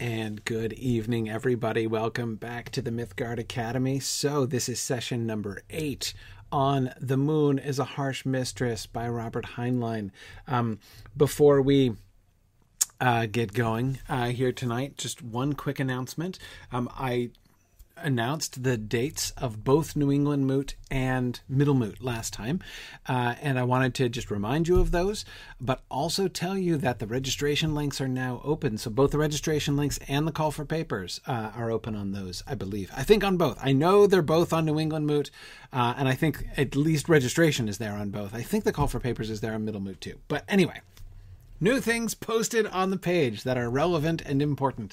And good evening, everybody. Welcome back to the Mythgard Academy. So this is session number 8 on The Moon is a Harsh Mistress by Robert Heinlein. Before we get going here tonight, just one quick announcement. I announced the dates of both New England Moot and Middlemoot last time, and I wanted to just remind you of those, but also tell you that the registration links are now open. So both the registration links and the call for papers are open on those, I believe. I think on both. I know they're both on New England Moot, and I think at least registration is there on both. I think the call for papers is there on Middlemoot too. But anyway, new things posted on the page that are relevant and important.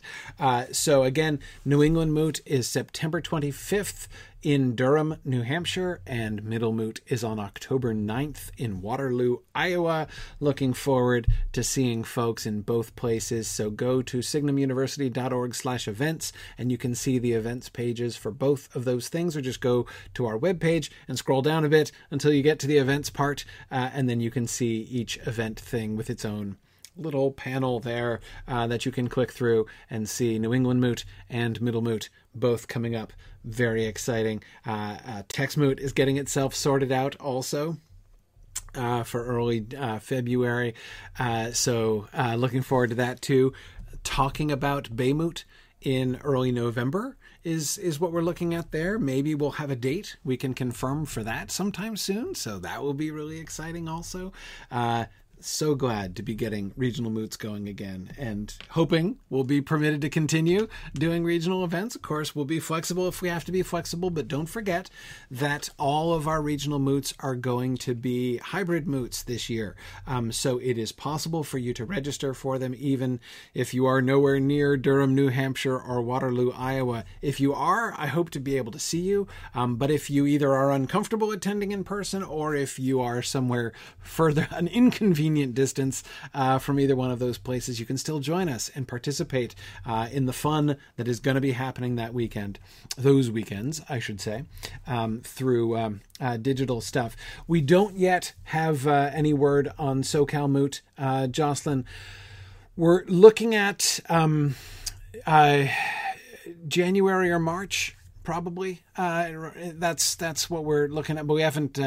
So again, New England Moot is September 25th in Durham, New Hampshire, and Middlemoot is on October 9th in Waterloo, Iowa. Looking forward to seeing folks in both places. So go to signumuniversity.org/events, and you can see the events pages for both of those things, or just go to our webpage and scroll down a bit until you get to the events part, and then you can see each event thing with its own little panel there that you can click through and see New England Moot and Middlemoot both coming up. Very exciting. Texmoot is getting itself sorted out also for early February. So looking forward to that too. Talking about Bay Moot in early November is what we're looking at there. Maybe we'll have a date we can confirm for that sometime soon. So that will be really exciting also. So glad to be getting regional moots going again, and hoping we'll be permitted to continue doing regional events. Of course, we'll be flexible if we have to be flexible, but don't forget that all of our regional moots are going to be hybrid moots this year. So it is possible for you to register for them, even if you are nowhere near Durham, New Hampshire, or Waterloo, Iowa. If you are, I hope to be able to see you. But if you either are uncomfortable attending in person, or if you are somewhere further, an inconvenient distance from either one of those places, you can still join us and participate in the fun that is going to be happening that weekend, those weekends, I should say, through digital stuff. We don't yet have any word on SoCal Moot. Jocelyn, we're looking at January or March. Probably that's what we're looking at, but we haven't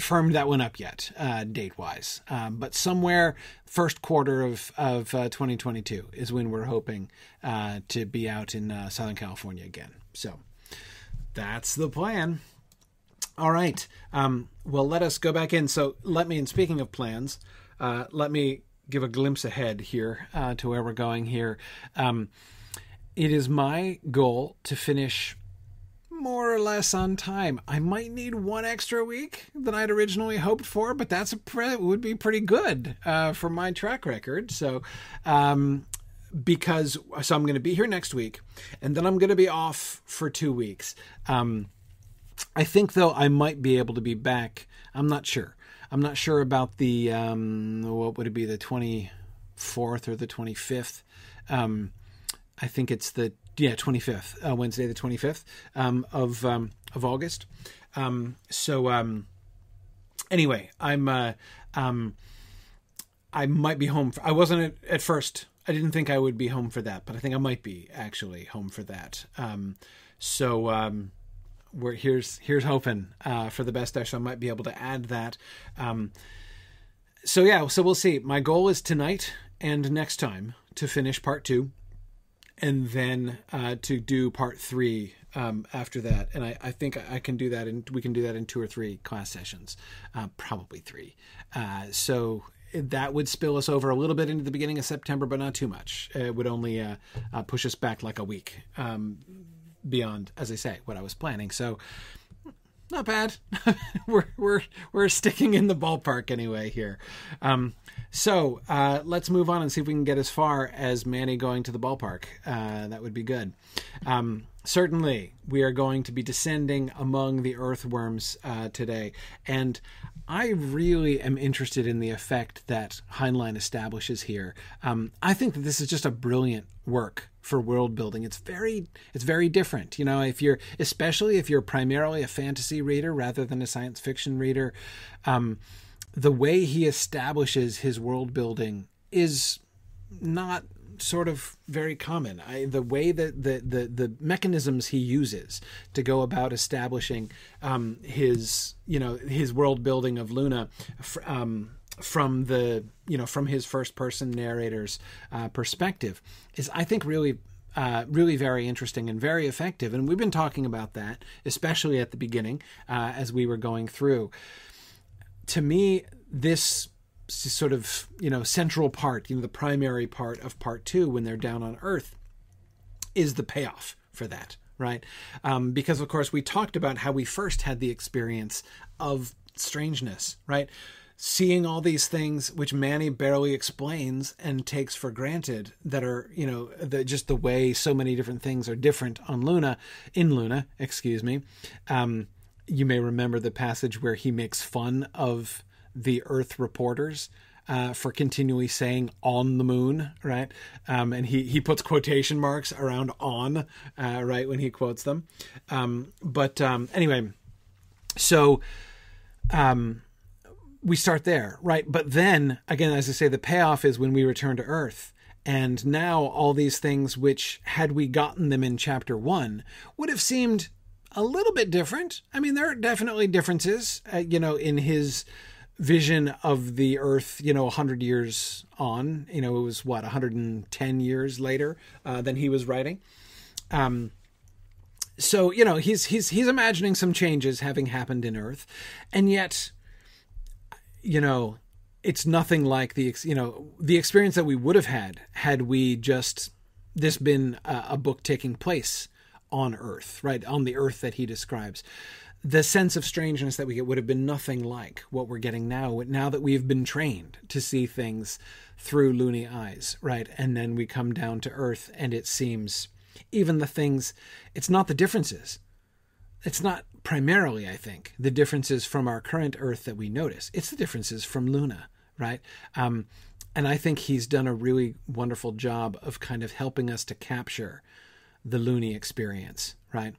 firmed that one up yet, date wise. But somewhere first quarter of 2022 is when we're hoping to be out in Southern California again. So that's the plan. All right. Well, let us go back in. So let me. And speaking of plans, let me give a glimpse ahead here to where we're going here. It is my goal to finish more or less on time. I might need one extra week than I'd originally hoped for, but that would be pretty good for my track record. So, because I'm going to be here next week, and then I'm going to be off for 2 weeks. I think though I might be able to be back. I'm not sure. I'm not sure about the what would it be, the 24th or the 25th. I think it's the 25th, Wednesday the 25th of August. Anyway, I might be home. I wasn't at first. I didn't think I would be home for that, but I think I might be actually home for that. We're here's hoping for the best. Actually, I might be able to add that. So we'll see. My goal is tonight and next time to finish part 2. And then to do part 3 after that, and I think I can do that, and we can do that in 2 or 3 class sessions, probably 3. So that would spill us over a little bit into the beginning of September, but not too much. It would only push us back like a week beyond, as I say, what I was planning. So not bad. we're sticking in the ballpark anyway here. So let's move on and see if we can get as far as Manny going to the ballpark. That would be good. Certainly, we are going to be descending among the earthworms today. And I really am interested in the effect that Heinlein establishes here. I think that this is just a brilliant work for world building. It's very different. You know, especially if you're primarily a fantasy reader rather than a science fiction reader, the way he establishes his world building is not sort of very common. The way that the mechanisms he uses to go about establishing his world building of Luna from his first person narrator's perspective is, I think, really very interesting and very effective. And we've been talking about that, especially at the beginning as we were going through. To me, this sort of, central part, the primary part of part two, when they're down on Earth, is the payoff for that, right? Because, of course, we talked about how we first had the experience of strangeness, right? Seeing all these things which Manny barely explains and takes for granted that are, just the way so many different things are different in Luna. You may remember the passage where he makes fun of the Earth reporters for continually saying "on the moon," right? And he puts quotation marks around "on," right, when he quotes them. Anyway, so we start there, right? But then, again, as I say, the payoff is when we return to Earth. And now all these things which, had we gotten them in Chapter 1, would have seemed a little bit different. I mean, there are definitely differences, in his vision of the Earth, 100 years on, it was 110 years later than he was writing. So, he's imagining some changes having happened in Earth. And yet, it's nothing like the experience that we would have had we just, this been a book taking place on Earth, right? On the Earth that he describes. The sense of strangeness that we get would have been nothing like what we're getting now, now that we've been trained to see things through loony eyes, right? And then we come down to Earth, and it seems even the things, it's not the differences. It's not primarily, I think, the differences from our current Earth that we notice. It's the differences from Luna, right? And I think he's done a really wonderful job of kind of helping us to capture the loony experience, right?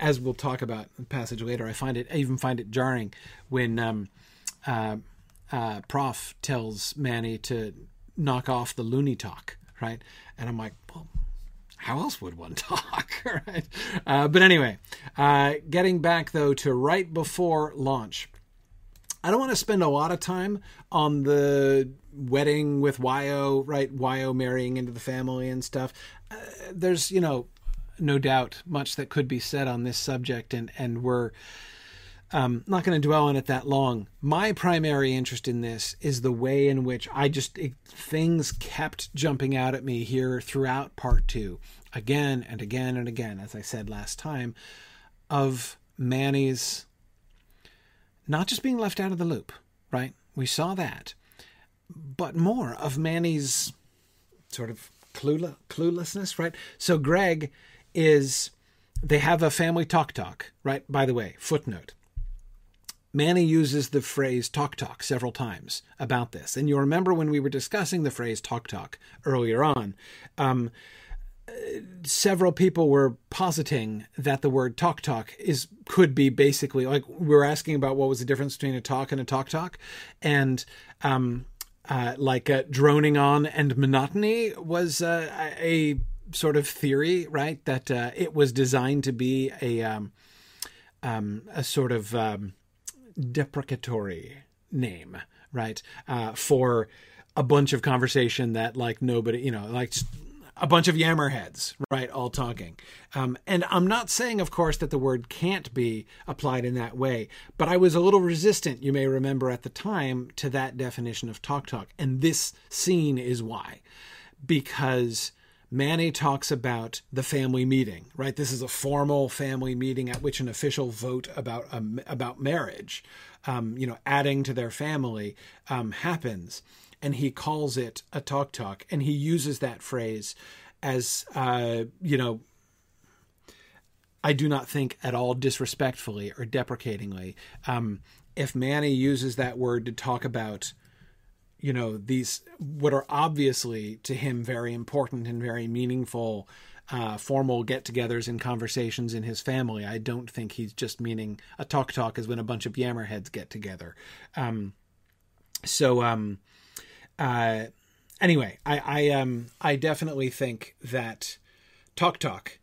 As we'll talk about the passage later, I even find it jarring when Prof tells Manny to knock off the loony talk, right? And I'm like, well, how else would one talk, right? But anyway, getting back, though, to right before launch. I don't want to spend a lot of time on the wedding with Wyo, right? Wyo marrying into the family and stuff. There's, no doubt much that could be said on this subject, and we're not going to dwell on it that long. My primary interest in this is the way in which things kept jumping out at me here throughout part two, again and again and again, as I said last time, of Manny's not just being left out of the loop, right? We saw that, but more of Manny's sort of cluelessness, right? So Greg they have a family talk, right? By the way, footnote. Manny uses the phrase talk several times about this. And you remember when we were discussing the phrase talk earlier on, several people were positing that the word talk could be basically, like, we were asking about what was the difference between a talk and a talk. And, droning on and monotony was a sort of theory, right? That it was designed to be a sort of deprecatory name, right? For a bunch of conversation that, like, nobody, just a bunch of yammerheads, right? All talking. And I'm not saying, of course, that the word can't be applied in that way, but I was a little resistant, you may remember at the time, to that definition of talk. And this scene is why, because Manny talks about the family meeting, right? This is a formal family meeting at which an official vote about marriage, adding to their family, happens. And he calls it a talk, and he uses that phrase as, I do not think at all disrespectfully or deprecatingly. If Manny uses that word to talk about, you know, these, what are obviously to him very important and very meaningful formal get-togethers and conversations in his family, I don't think he's just meaning a talk is when a bunch of yammerheads get together. Anyway, I definitely think that talk,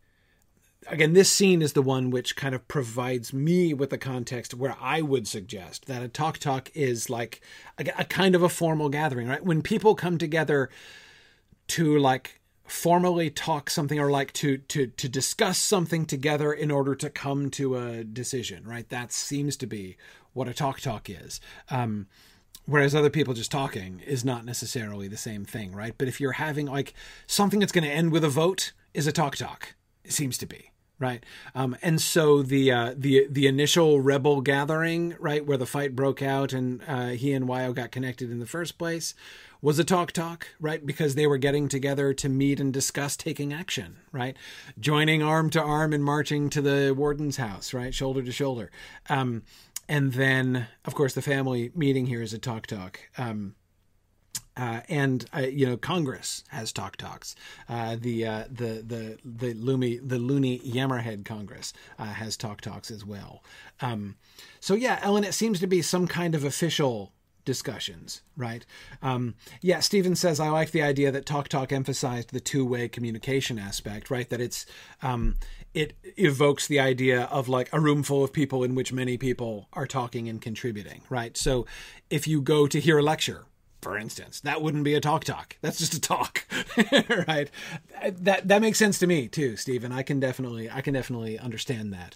again, this scene is the one which kind of provides me with a context where I would suggest that a talk is like a kind of a formal gathering, right? When people come together to like formally talk something or like to discuss something together in order to come to a decision, right? That seems to be what a talk is. Whereas other people just talking is not necessarily the same thing, right? But if you're having like something that's going to end with a vote is a talk, it seems to be, right? And so the initial rebel gathering, right, where the fight broke out and he and Wyo got connected in the first place, was a talk, right? Because they were getting together to meet and discuss taking action, right? Joining arm to arm and marching to the warden's house, right? Shoulder to shoulder. And then, of course, the family meeting here is a talk. And Congress has talks. The loony yammerhead Congress has talks as well. So yeah, Ellen, it seems to be some kind of official discussions, right? Stephen says, I like the idea that talk emphasized the two-way communication aspect, right? That it's, it evokes the idea of like a room full of people in which many people are talking and contributing, right? So if you go to hear a lecture, for instance, that wouldn't be a talk. That's just a talk, right? That makes sense to me too, Stephen. I can definitely understand that.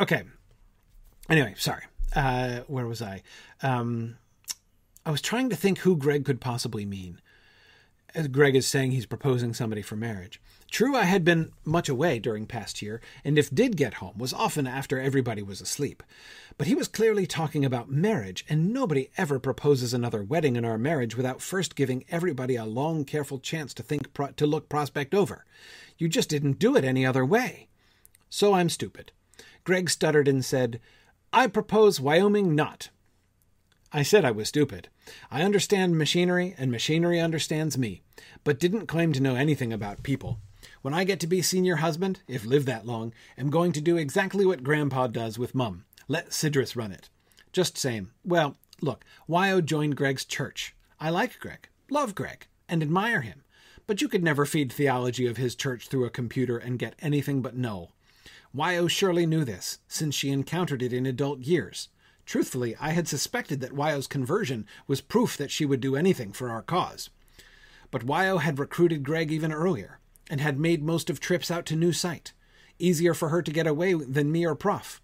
Okay. Anyway, sorry. Where was I? I was trying to think who Greg could possibly mean. As Greg is saying he's proposing somebody for marriage. True, I had been much away during past year, and if did get home, was often after everybody was asleep. But he was clearly talking about marriage, and nobody ever proposes another wedding in our marriage without first giving everybody a long, careful chance to think to look prospect over. You just didn't do it any other way. So I'm stupid. Greg stuttered and said, I propose Wyoming not. I said I was stupid. I understand machinery, and machinery understands me, but didn't claim to know anything about people. When I get to be senior husband, if live that long, am going to do exactly what Grandpa does with Mum. Let Sidrus run it. Just same. Well, look, Wyo joined Greg's church. I like Greg, love Greg, and admire him. But you could never feed theology of his church through a computer and get anything but no. Wyo surely knew this, since she encountered it in adult years. Truthfully, I had suspected that Wyo's conversion was proof that she would do anything for our cause. But Wyo had recruited Greg even earlier, and had made most of trips out to New Sight. Easier for her to get away than me or Prof.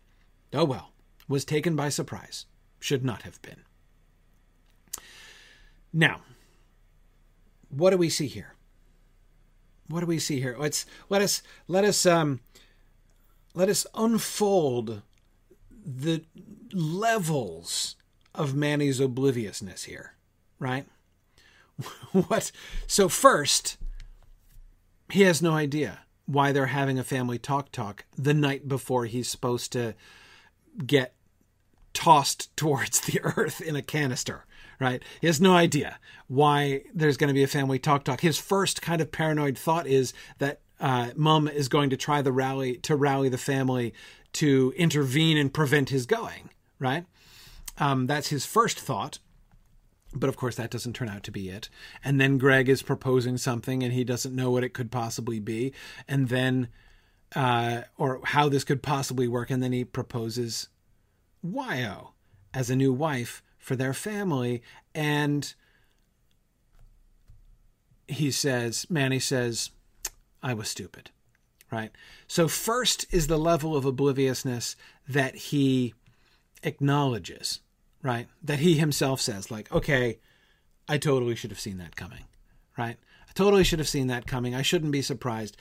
Oh well, was taken by surprise. Should not have been. Now, what do we see here? Let us unfold the levels of Manny's obliviousness here, right? What? So first, he has no idea why they're having a family talk the night before he's supposed to get tossed towards the earth in a canister, right? He has no idea why there's going to be a family talk. His first kind of paranoid thought is that Mum is going to try to rally the family to intervene and prevent his going, right? That's his first thought. But of course, that doesn't turn out to be it. And then Greg is proposing something and he doesn't know what it could possibly be. And then, or how this could possibly work. And then he proposes Wyo as a new wife for their family. And Manny says, I was stupid, right? So first is the level of obliviousness that he acknowledges, right? That he himself says, like, okay, I totally should have seen that coming, right? I totally should have seen that coming. I shouldn't be surprised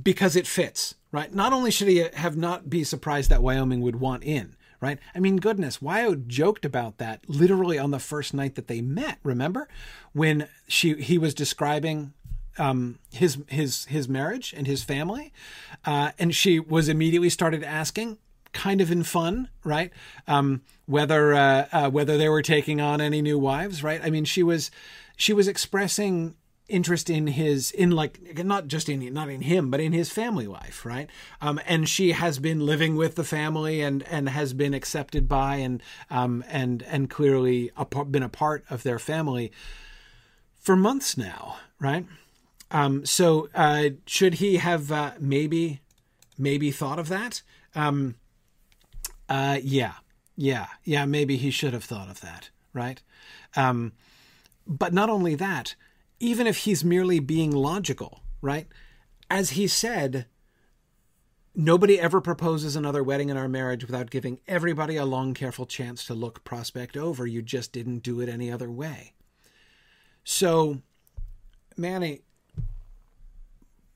because it fits, right? Not only should he have not be surprised that Wyoming would want in, right? I mean, goodness, Wyo joked about that literally on the first night that they met. Remember when he was describing his marriage and his family, and she was immediately started asking, kind of in fun, right? Whether they were taking on any new wives, right? I mean, she was expressing interest in not just in him, but in his family life. Right. And she has been living with the family and has been accepted by, and clearly been a part of their family for months now. Right. So should he have, maybe thought of that? Yeah. Maybe he should have thought of that. Right. But not only that, even if he's merely being logical, right? As he said, nobody ever proposes another wedding in our marriage without giving everybody a long, careful chance to look prospect over. You just didn't do it any other way. So, Manny,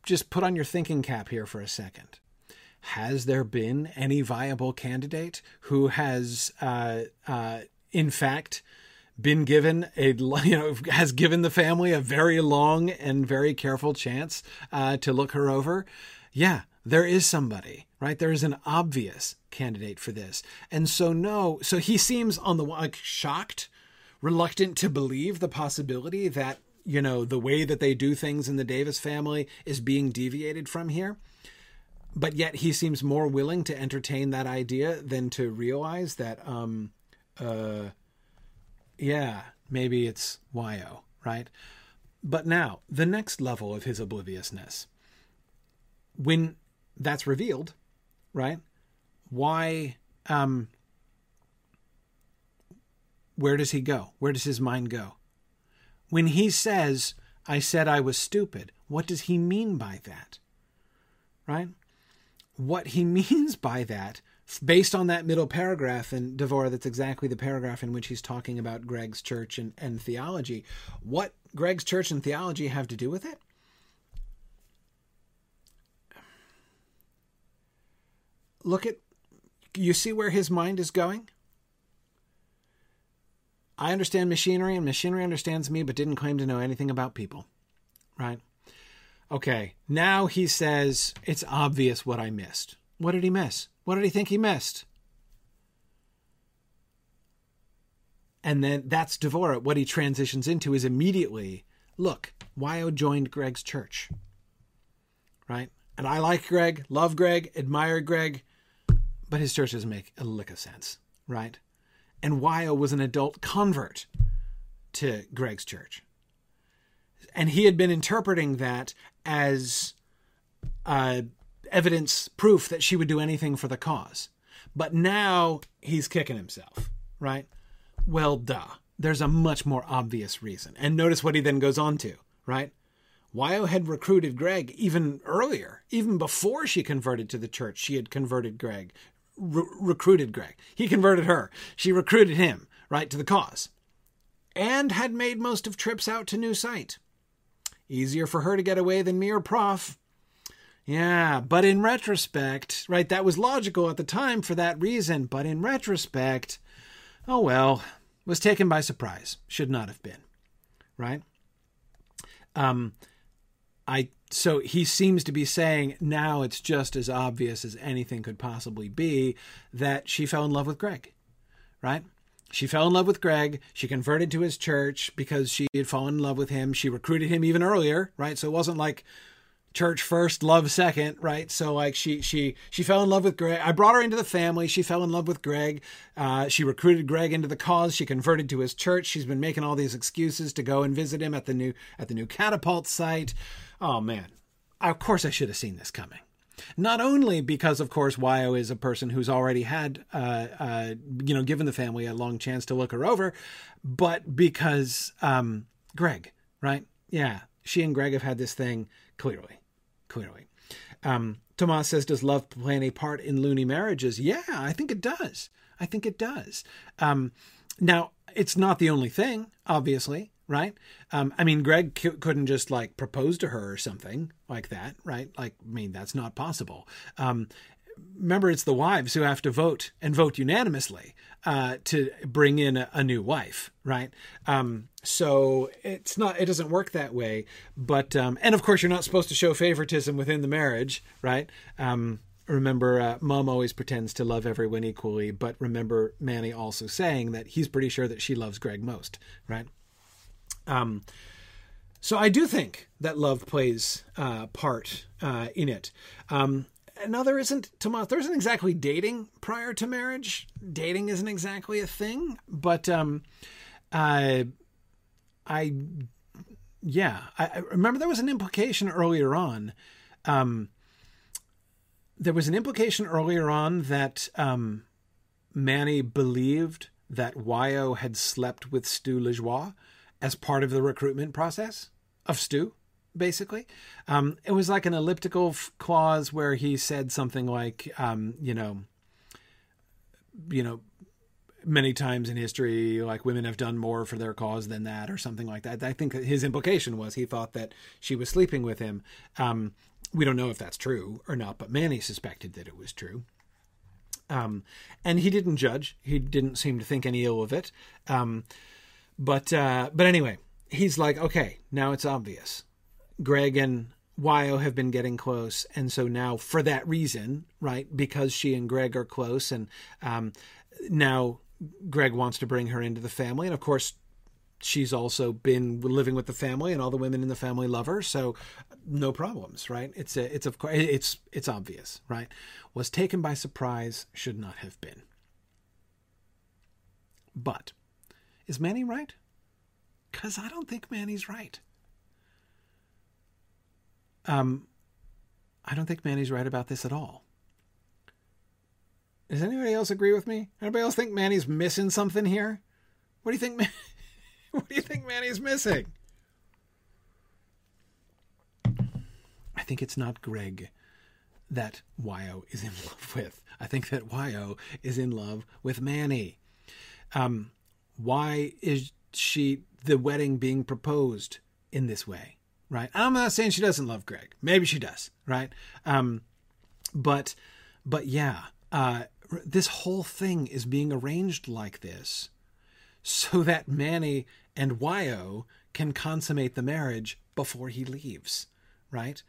just put on your thinking cap here for a second. Has there been any viable candidate who has, in fact, been given has given the family a very long and very careful chance to look her over? Yeah, there is somebody, right? There is an obvious candidate for this. And so so he seems on the one, like, shocked, reluctant to believe the possibility that, you know, the way that they do things in the Davis family is being deviated from here. But yet he seems more willing to entertain that idea than to realize that, yeah, maybe it's Wyo, right? But now, the next level of his obliviousness. When that's revealed, right? Why, where does he go? Where does his mind go? When he says, I said I was stupid, what does he mean by that? Right? What he means by that, based on that middle paragraph, and Devora, that's exactly the paragraph in which he's talking about Greg's church and theology. What Greg's church and theology have to do with it? You see where his mind is going? I understand machinery, and machinery understands me, but didn't claim to know anything about people, right? Okay, now he says, it's obvious what I missed. What did he miss? What did he think he missed? And then that's Devora. What he transitions into is immediately, look, Wyo joined Greg's church, right? And I like Greg, love Greg, admire Greg, but his church doesn't make a lick of sense, right? And Wyo was an adult convert to Greg's church. And he had been interpreting that as evidence, proof that she would do anything for the cause. But now he's kicking himself, right? Well, duh. There's a much more obvious reason. And notice what he then goes on to, right? Wyo had recruited Greg even earlier, even before she converted to the church. She had converted Greg, recruited Greg. He converted her. She recruited him, right, to the cause. And had made most of trips out to New Sight. Easier for her to get away than me or Prof. Yeah, but in retrospect, right, that was logical at the time for that reason. But in retrospect, oh well, was taken by surprise. Should not have been, right? So he seems to be saying now it's just as obvious as anything could possibly be that she fell in love with Greg, right? She fell in love with Greg. She converted to his church because she had fallen in love with him. She recruited him even earlier, right? So it wasn't like church first, love second, right? So like she fell in love with Greg. I brought her into the family. She fell in love with Greg. She recruited Greg into the cause. She converted to his church. She's been making all these excuses to go and visit him at the new catapult site. Oh man, of course I should have seen this coming. Not only because, of course, Wyo is a person who's already had, given the family a long chance to look her over, but because Greg, right? Yeah, she and Greg have had this thing clearly. Tomas says, does love play any part in loony marriages? Yeah, I think it does. Now, it's not the only thing, obviously, right? I mean, Greg couldn't just like propose to her or something like that, right? Like, I mean, that's not possible. remember, it's the wives who have to vote and vote unanimously to bring in a new wife, right? So it's not, it doesn't work that way. But and of course, you're not supposed to show favoritism within the marriage, right? Remember, Mum always pretends to love everyone equally, but remember Manny also saying that he's pretty sure that she loves Greg most, right? So I do think that love plays part in it. Now, there isn't exactly dating prior to marriage. Dating isn't exactly a thing, but I remember there was an implication earlier on. There was an implication earlier on that Manny believed that Wyo had slept with Stu Lejoie as part of the recruitment process of Stu, basically. It was like an elliptical clause where he said something like, many times in history, like, women have done more for their cause than that, or something like that. I think his implication was he thought that she was sleeping with him. We don't know if that's true or not, but Manny suspected that it was true. And he didn't judge. He didn't seem to think any ill of it. But anyway, he's like, okay, now it's obvious. Greg and Wyo have been getting close. And so now, for that reason, right, because she and Greg are close, and now Greg wants to bring her into the family. And of course, she's also been living with the family, and all the women in the family love her. So no problems, right? It's obvious, right? Was taken by surprise, should not have been. But is Manny right? 'Cause I don't think Manny's right. I don't think Manny's right about this at all. Does anybody else agree with me? Anybody else think Manny's missing something here? What do you think? What do you think Manny's missing? I think it's not Greg that Wyo is in love with. I think that Wyo is in love with Manny. Why is the wedding being proposed in this way, right? I'm not saying she doesn't love Greg. Maybe she does, right? But this whole thing is being arranged like this so that Manny and Wyo can consummate the marriage before he leaves, right?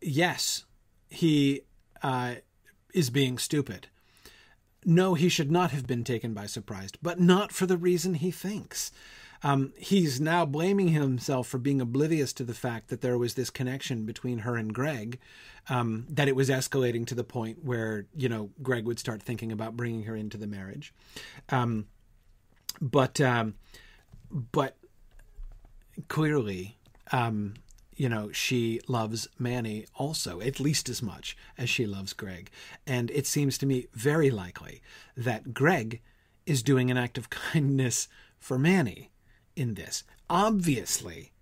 Yes, he is being stupid. No, he should not have been taken by surprise, but not for the reason he thinks. He's now blaming himself for being oblivious to the fact that there was this connection between her and Greg, that it was escalating to the point where, Greg would start thinking about bringing her into the marriage. But clearly, she loves Manny also, at least as much as she loves Greg. And it seems to me very likely that Greg is doing an act of kindness for Manny in this. Obviously,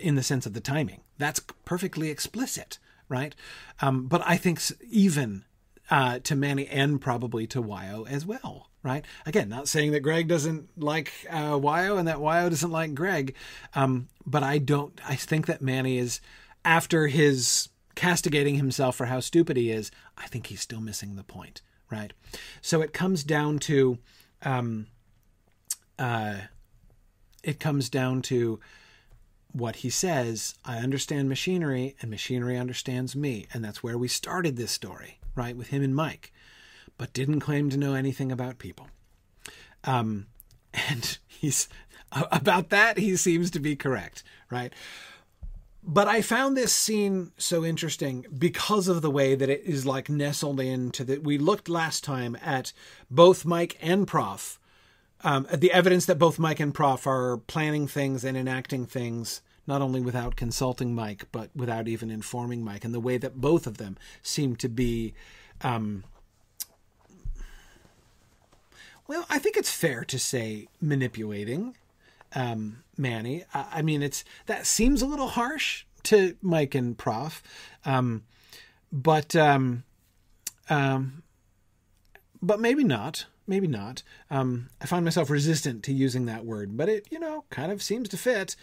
in the sense of the timing. That's perfectly explicit, right? But I think even to Manny and probably to Wyo as well, right? Again, not saying that Greg doesn't like Wyo and that Wyo doesn't like Greg, but I think that Manny is, after his castigating himself for how stupid he is, I think he's still missing the point, right? So it comes down to what he says. I understand machinery, and machinery understands me, and that's where we started this story, right, with him and Mike, but didn't claim to know anything about people. And he's about that. He seems to be correct, right? But I found this scene so interesting because of the way that it is like nestled into that. We looked last time at both Mike and Prof, the evidence that both Mike and Prof are planning things and enacting things, not only without consulting Mike, but without even informing Mike, and the way that both of them seem to be, well, I think it's fair to say manipulating Manny. I mean, that seems a little harsh to Mike and Prof, but maybe not. Maybe not. I find myself resistant to using that word, but it, kind of seems to fit.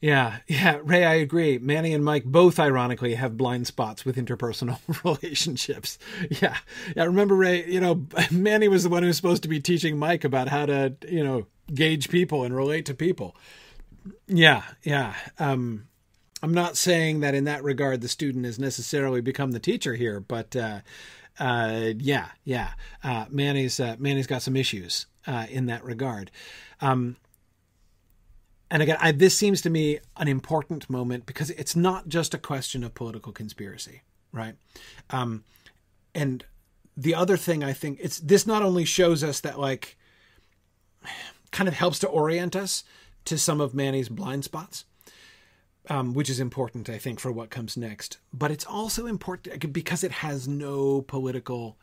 Yeah, Ray, I agree. Manny and Mike both, ironically, have blind spots with interpersonal relationships. Yeah, remember, Ray, Manny was the one who was supposed to be teaching Mike about how to, gauge people and relate to people. Yeah. I'm not saying that in that regard the student has necessarily become the teacher here, but yeah. Manny's got some issues in that regard. And again, this seems to me an important moment because it's not just a question of political conspiracy, right? And the other thing I think this not only shows us that, kind of helps to orient us to some of Manny's blind spots, which is important, I think, for what comes next. But it's also important because it has no political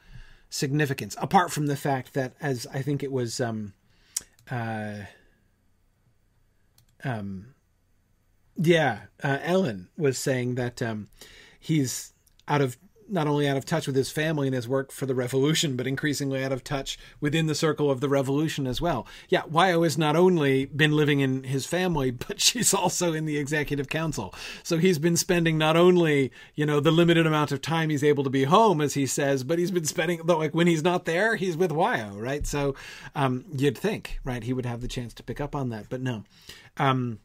significance, apart from the fact that, as I think it was... Ellen was saying that he's not only out of touch with his family and his work for the revolution, but increasingly out of touch within the circle of the revolution as well. Yeah, Wyo has not only been living in his family, but she's also in the executive council. So he's been spending not only, the limited amount of time he's able to be home, as he says, but he's been spending, when he's not there, he's with Wyo, right? So you'd think, right, he would have the chance to pick up on that, but no. And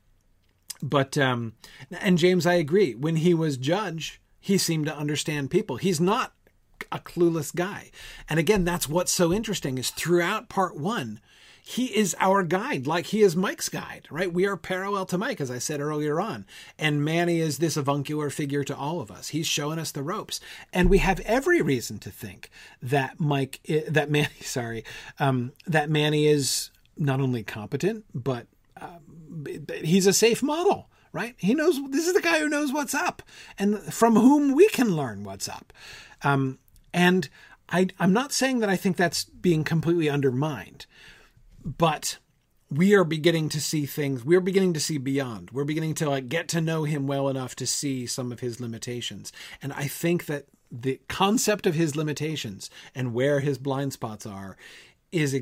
James, I agree. When he was judge, he seemed to understand people. He's not a clueless guy. And again, that's what's so interesting is throughout part one, he is our guide, like he is Mike's guide, right? We are parallel to Mike, as I said earlier on. And Manny is this avuncular figure to all of us. He's showing us the ropes. And we have every reason to think that Manny is not only competent, but he's a safe model, right? He knows, this is the guy who knows what's up and from whom we can learn what's up. And I'm not saying that I think that's being completely undermined, but we are beginning to see things. We're beginning to see beyond. We're beginning to get to know him well enough to see some of his limitations. And I think that the concept of his limitations and where his blind spots are this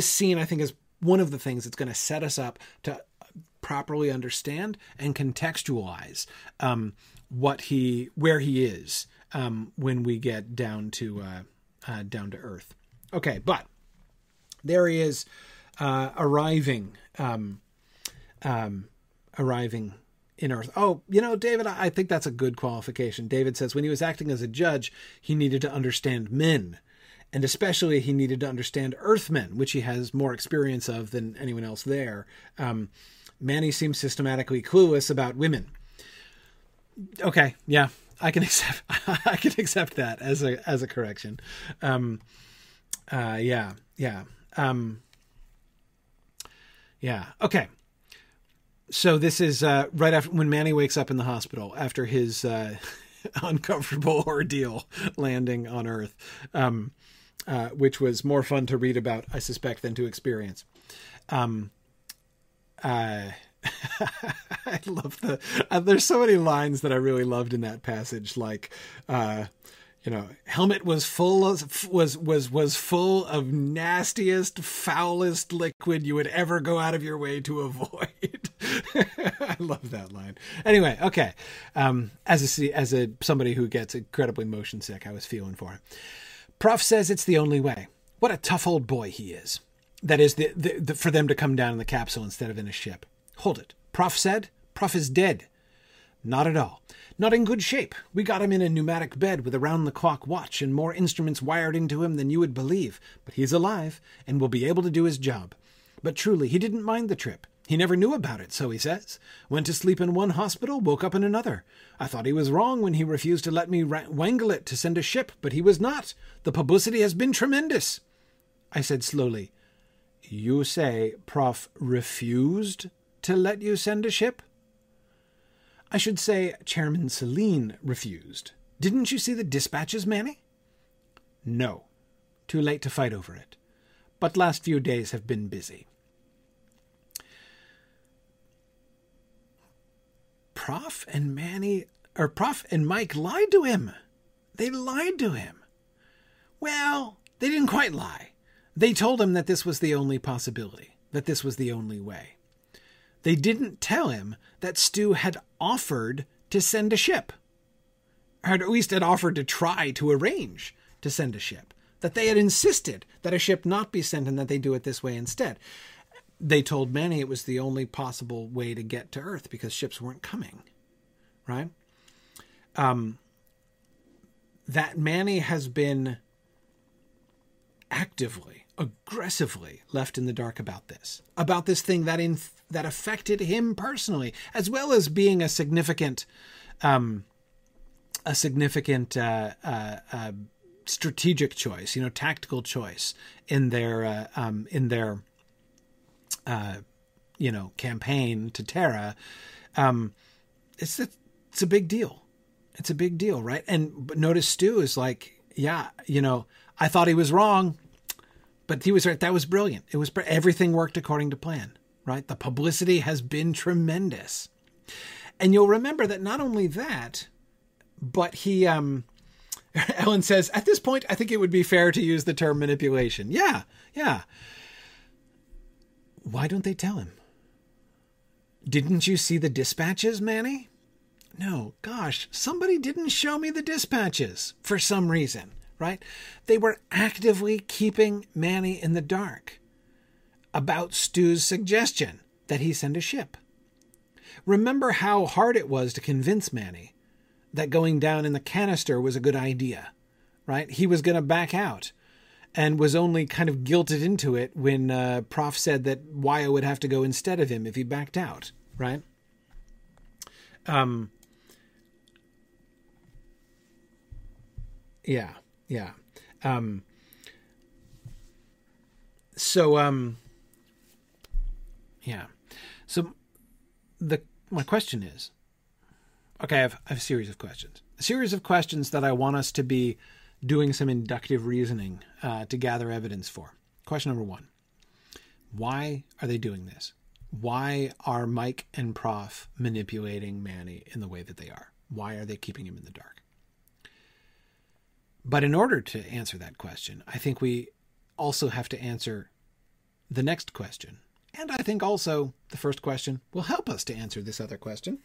scene, I think, is one of the things that's going to set us up to properly understand and contextualize where he is when we get down to earth. Okay, but there he is arriving in earth. Oh, David, I think that's a good qualification. David says when he was acting as a judge, he needed to understand men. And especially he needed to understand Earthmen, which he has more experience of than anyone else there. Manny seems systematically clueless about women. Okay, yeah, I can accept that as a correction. Okay. So this is right after when Manny wakes up in the hospital after his uncomfortable ordeal landing on Earth. Which was more fun to read about, I suspect, than to experience. I love there's so many lines that I really loved in that passage. Helmet was full of nastiest, foulest liquid you would ever go out of your way to avoid. I love that line. Anyway, okay. As somebody who gets incredibly motion sick, I was feeling for him. Prof says it's the only way. What a tough old boy he is. That is, for them to come down in the capsule instead of in a ship. Hold it. Prof said. Prof is dead. Not at all. Not in good shape. We got him in a pneumatic bed with a round-the-clock watch and more instruments wired into him than you would believe. But he's alive and will be able to do his job. But truly, he didn't mind the trip. He never knew about it, so he says. Went to sleep in one hospital, woke up in another. I thought he was wrong when he refused to let me wangle it to send a ship, but he was not. The publicity has been tremendous. I said slowly, "You say Prof refused to let you send a ship?" I should say Chairman Celine refused. Didn't you see the dispatches, Manny? No. Too late to fight over it. But last few days have been busy. Prof and Mike lied to him. They lied to him. Well, they didn't quite lie. They told him that this was the only possibility, that this was the only way. They didn't tell him that Stu had offered to send a ship, or at least had offered to try to arrange to send a ship, that they had insisted that a ship not be sent and that they do it this way instead. They told Manny it was the only possible way to get to Earth because ships weren't coming, right? That Manny has been actively, aggressively left in the dark about this thing that affected him personally, as well as being a significant strategic choice, tactical choice in their campaign to Terra. It's a big deal. It's a big deal, right? But notice Stu is like, I thought he was wrong, but he was right. That was brilliant. It was everything worked according to plan, right? The publicity has been tremendous. And you'll remember that not only that, but he, Ellen says, at this point, I think it would be fair to use the term manipulation. Yeah. Why don't they tell him? Didn't you see the dispatches, Manny? No, gosh, somebody didn't show me the dispatches for some reason, right? They were actively keeping Manny in the dark about Stu's suggestion that he send a ship. Remember how hard it was to convince Manny that going down in the canister was a good idea, right? He was going to back out and was only kind of guilted into it when Prof said that Wyo would have to go instead of him if he backed out, right? Yeah. Yeah. So my question is, okay, I have a series of questions that I want us to be doing some inductive reasoning to gather evidence for. Question number one, why are they doing this? Why are Mike and Prof manipulating Manny in the way that they are? Why are they keeping him in the dark? But in order to answer that question, I think we also have to answer the next question. And I think also the first question will help us to answer this other question.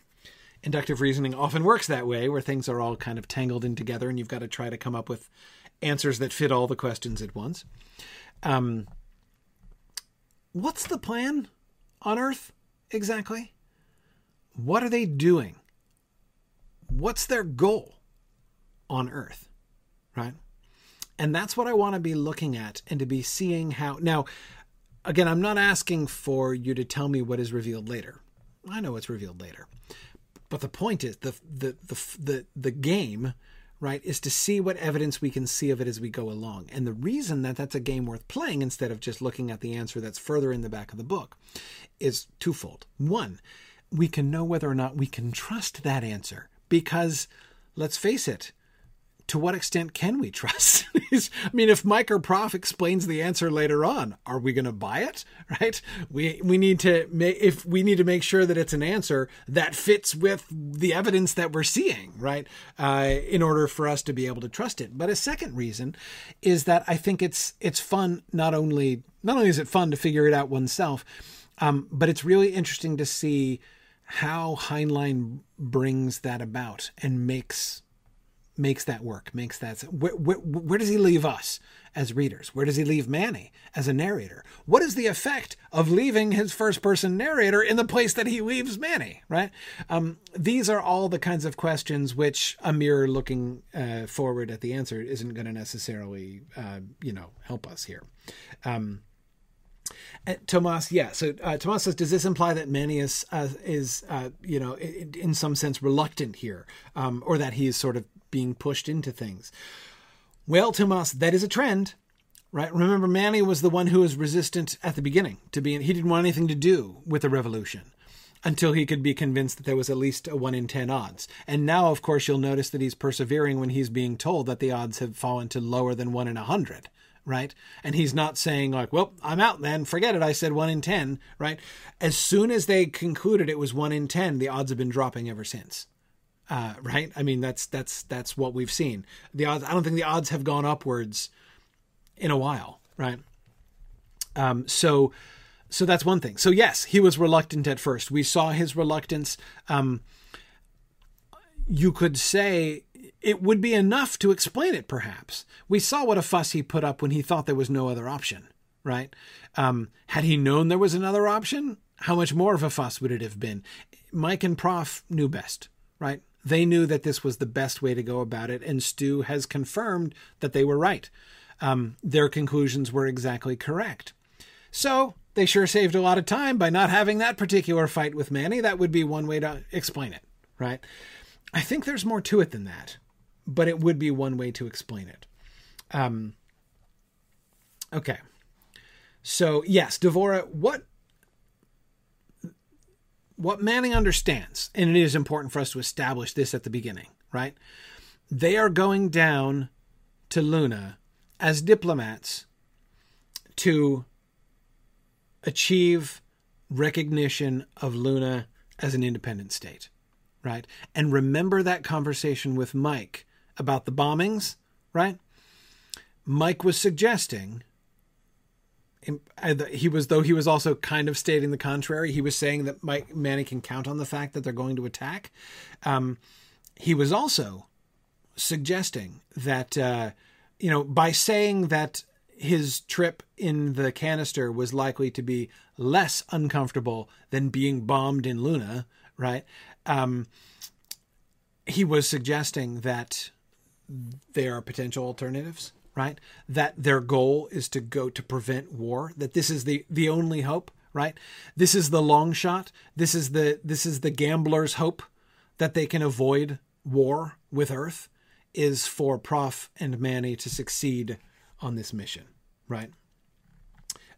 Inductive reasoning often works that way, where things are all kind of tangled in together and you've got to try to come up with answers that fit all the questions at once. What's the plan on Earth exactly? What are they doing? What's their goal on Earth? Right? And that's what I want to be looking at and to be seeing how. Now, again, I'm not asking for you to tell me what is revealed later. I know what's revealed later. But the point is the game, right, is to see what evidence we can see of it as we go along. And the reason that that's a game worth playing instead of just looking at the answer that's further in the back of the book is twofold. One, we can know whether or not we can trust that answer because, let's face it, to what extent can we trust? I mean, if Mike or Prof explains the answer later on, are we going to buy it? Right? We need to make sure that it's an answer that fits with the evidence that we're seeing, right? In order for us to be able to trust it. But a second reason is that I think it's fun. Not only is it fun to figure it out oneself, but it's really interesting to see how Heinlein brings that about and makes that work, makes that... Where does he leave us as readers? Where does he leave Manny as a narrator? What is the effect of leaving his first-person narrator in the place that he leaves Manny, right? These are all the kinds of questions which a mirror looking forward at the answer isn't going to necessarily, help us here. Tomas, yeah. So Tomas says, does this imply that Manny is in some sense reluctant here, or that he is sort of being pushed into things? Well, Tomas, that is a trend, right? Remember, Manny was the one who was resistant at the beginning to being. He didn't want anything to do with the revolution until he could be convinced that there was at least a 1 in 10 odds. And now, of course, you'll notice that he's persevering when he's being told that the odds have fallen to lower than 1 in 100. Right. And he's not saying like, well, I'm out then. Forget it. I said 1 in 10. Right. As soon as they concluded it was 1 in 10, the odds have been dropping ever since. Right. I mean, that's what we've seen. The odds. I don't think the odds have gone upwards in a while. Right. So So that's one thing. So yes, he was reluctant at first. We saw his reluctance. You could say it would be enough to explain it, perhaps. We saw what a fuss he put up when he thought there was no other option, right? Had he known there was another option, how much more of a fuss would it have been? Mike and Prof knew best, right? They knew that this was the best way to go about it, and Stu has confirmed that they were right. Their conclusions were exactly correct. So they sure saved a lot of time by not having that particular fight with Manny. That would be one way to explain it, right? I think there's more to it than that, but it would be one way to explain it. Okay. So yes, Devora, what Manning understands, and it is important for us to establish this at the beginning, right? They are going down to Luna as diplomats to achieve recognition of Luna as an independent state, right? And remember that conversation with Mike about the bombings, right? Mike was suggesting, he was also kind of stating the contrary. He was saying that Manny can count on the fact that they're going to attack. He was also suggesting that, by saying that his trip in the canister was likely to be less uncomfortable than being bombed in Luna, right? He was suggesting that there are potential alternatives, right? That their goal is to go to prevent war, that this is the only hope, right? This is the long shot. This is the gambler's hope that they can avoid war with Earth, is for Prof and Manny to succeed on this mission, right?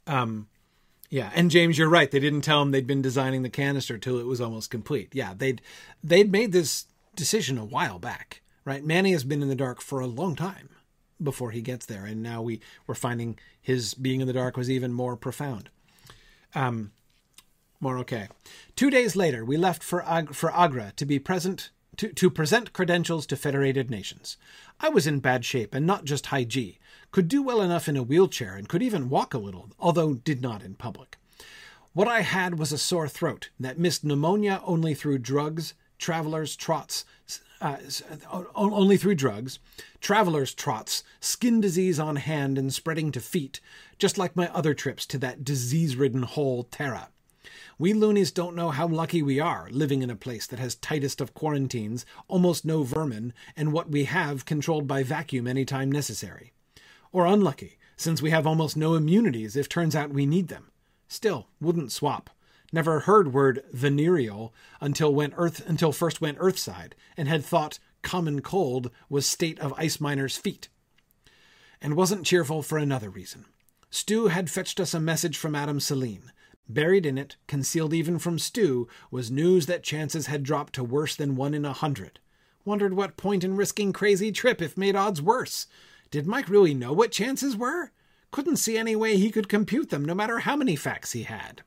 Yeah. And James, you're right. They didn't tell him they'd been designing the canister till it was almost complete. Yeah. They'd made this decision a while back, right? Manny has been in the dark for a long time before he gets there. And now we're finding his being in the dark was even more profound. More okay. 2 days later, we left for Agra to be present to present credentials to Federated Nations. I was in bad shape and not just high G, could do well enough in a wheelchair and could even walk a little, although did not in public. What I had was a sore throat that missed pneumonia only through drugs, traveler's trots, skin disease on hand and spreading to feet, just like my other trips to that disease-ridden whole Terra. We loonies don't know how lucky we are, living in a place that has tightest of quarantines, almost no vermin, and what we have controlled by vacuum any time necessary. Or unlucky, since we have almost no immunities if turns out we need them. Still, wouldn't swap. Never heard word venereal until first went Earthside, and had thought common cold was state of ice miners' feet. And wasn't cheerful for another reason. Stu had fetched us a message from Adam Selene. Buried in it, concealed even from Stu, was news that chances had dropped to worse than 1 in 100. Wondered what point in risking crazy trip if made odds worse. Did Mike really know what chances were? Couldn't see any way he could compute them, no matter how many facts he had.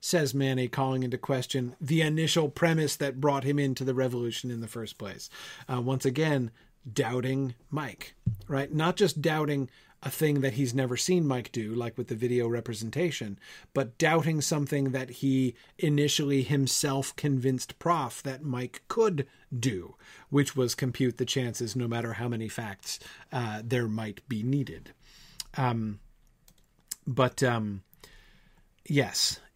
Says Manny, calling into question the initial premise that brought him into the revolution in the first place. Once again, doubting Mike, right? Not just doubting a thing that he's never seen Mike do, like with the video representation, but doubting something that he initially himself convinced Prof that Mike could do, which was compute the chances no matter how many facts there might be needed.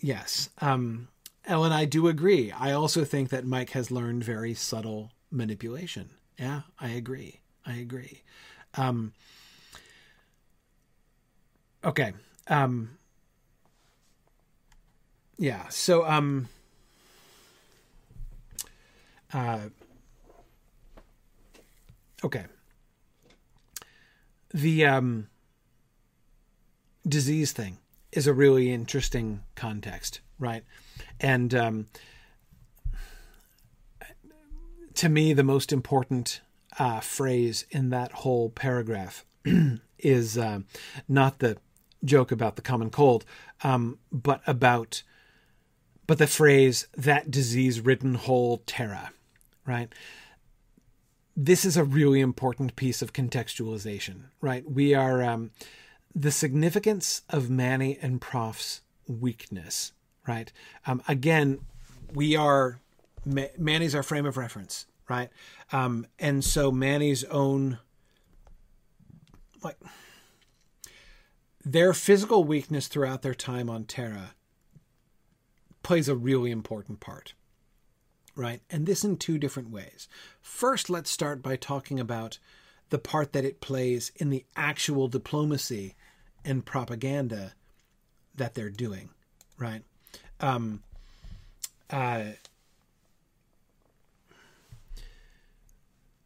Yes. Elle and I do agree. I also think that Mike has learned very subtle manipulation. Yeah, I agree. Okay. Yeah. So, okay. The, disease thing is a really interesting context, right? And, to me, the most important, phrase in that whole paragraph is, not the joke about the common cold, but the phrase that disease-ridden whole Terra, right? This is a really important piece of contextualization, right? The significance of Manny and Prof's weakness, right? Again, we are, Manny's our frame of reference, right? And so Manny's own, like, their physical weakness throughout their time on Terra plays a really important part, right? And this in two different ways. First, let's start by talking about the part that it plays in the actual diplomacy and propaganda that they're doing, right?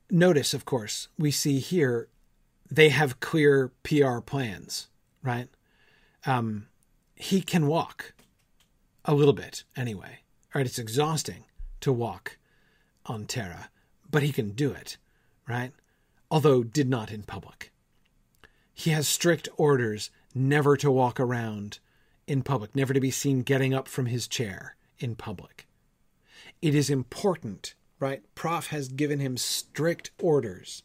Notice, of course, we see here they have clear PR plans, right? He can walk a little bit anyway, right? It's exhausting to walk on Terra, but he can do it, right? Although did not in public. He has strict orders never to walk around in public, never to be seen getting up from his chair in public. It is important, right? Prof has given him strict orders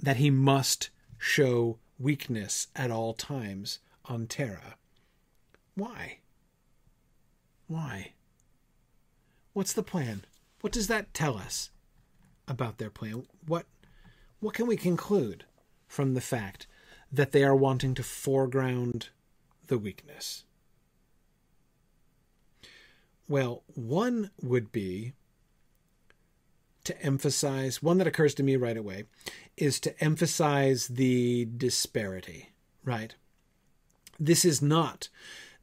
that he must show weakness at all times on Terra. Why? Why? What's the plan? What does that tell us about their plan? What can we conclude from the fact that they are wanting to foreground the weakness? Well, one would be to emphasize, one that occurs to me right away, is to emphasize the disparity, right? This is not,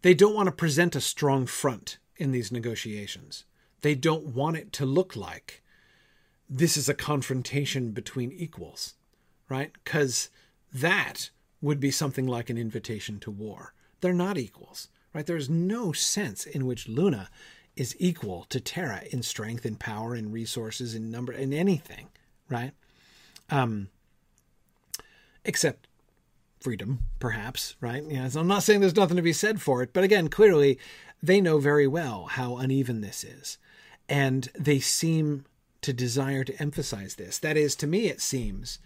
they don't want to present a strong front in these negotiations. They don't want it to look like this is a confrontation between equals, right? Because that would be something like an invitation to war. They're not equals, right? There's no sense in which Luna is equal to Terra in strength, in power, in resources, in number, in anything, right? Except freedom, perhaps, right? You know, so I'm not saying there's nothing to be said for it, but again, clearly they know very well how uneven this is. And they seem to desire to emphasize this. That is, to me, it seems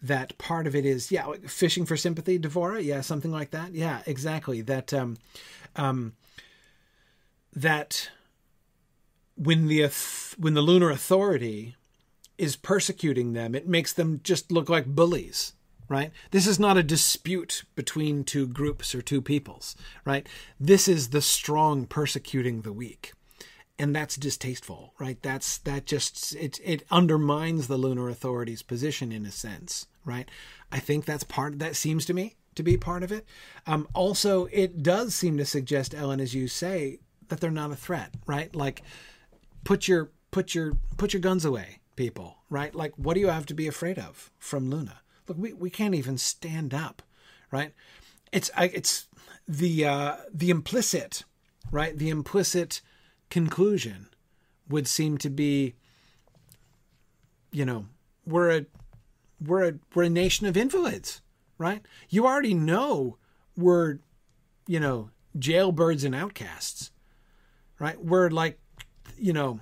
that part of it is, yeah, like fishing for sympathy, Devora, yeah, something like that. Yeah, exactly. That, that when the Lunar Authority is persecuting them, it makes them just look like bullies, right? This is not a dispute between two groups or two peoples, right? This is the strong persecuting the weak. And that's distasteful, right? It undermines the Lunar Authority's position in a sense, right? I think that's part, that seems to me to be part of it. Also, it does seem to suggest, Ellen, as you say, that they're not a threat, right? Like, put your guns away, people, right? Like, what do you have to be afraid of from Luna? Look, we can't even stand up, right? It's the implicit, right? The implicit conclusion would seem to be, you know, we're a nation of invalids, right? You already know we're, you know, jailbirds and outcasts, right? We're like, you know,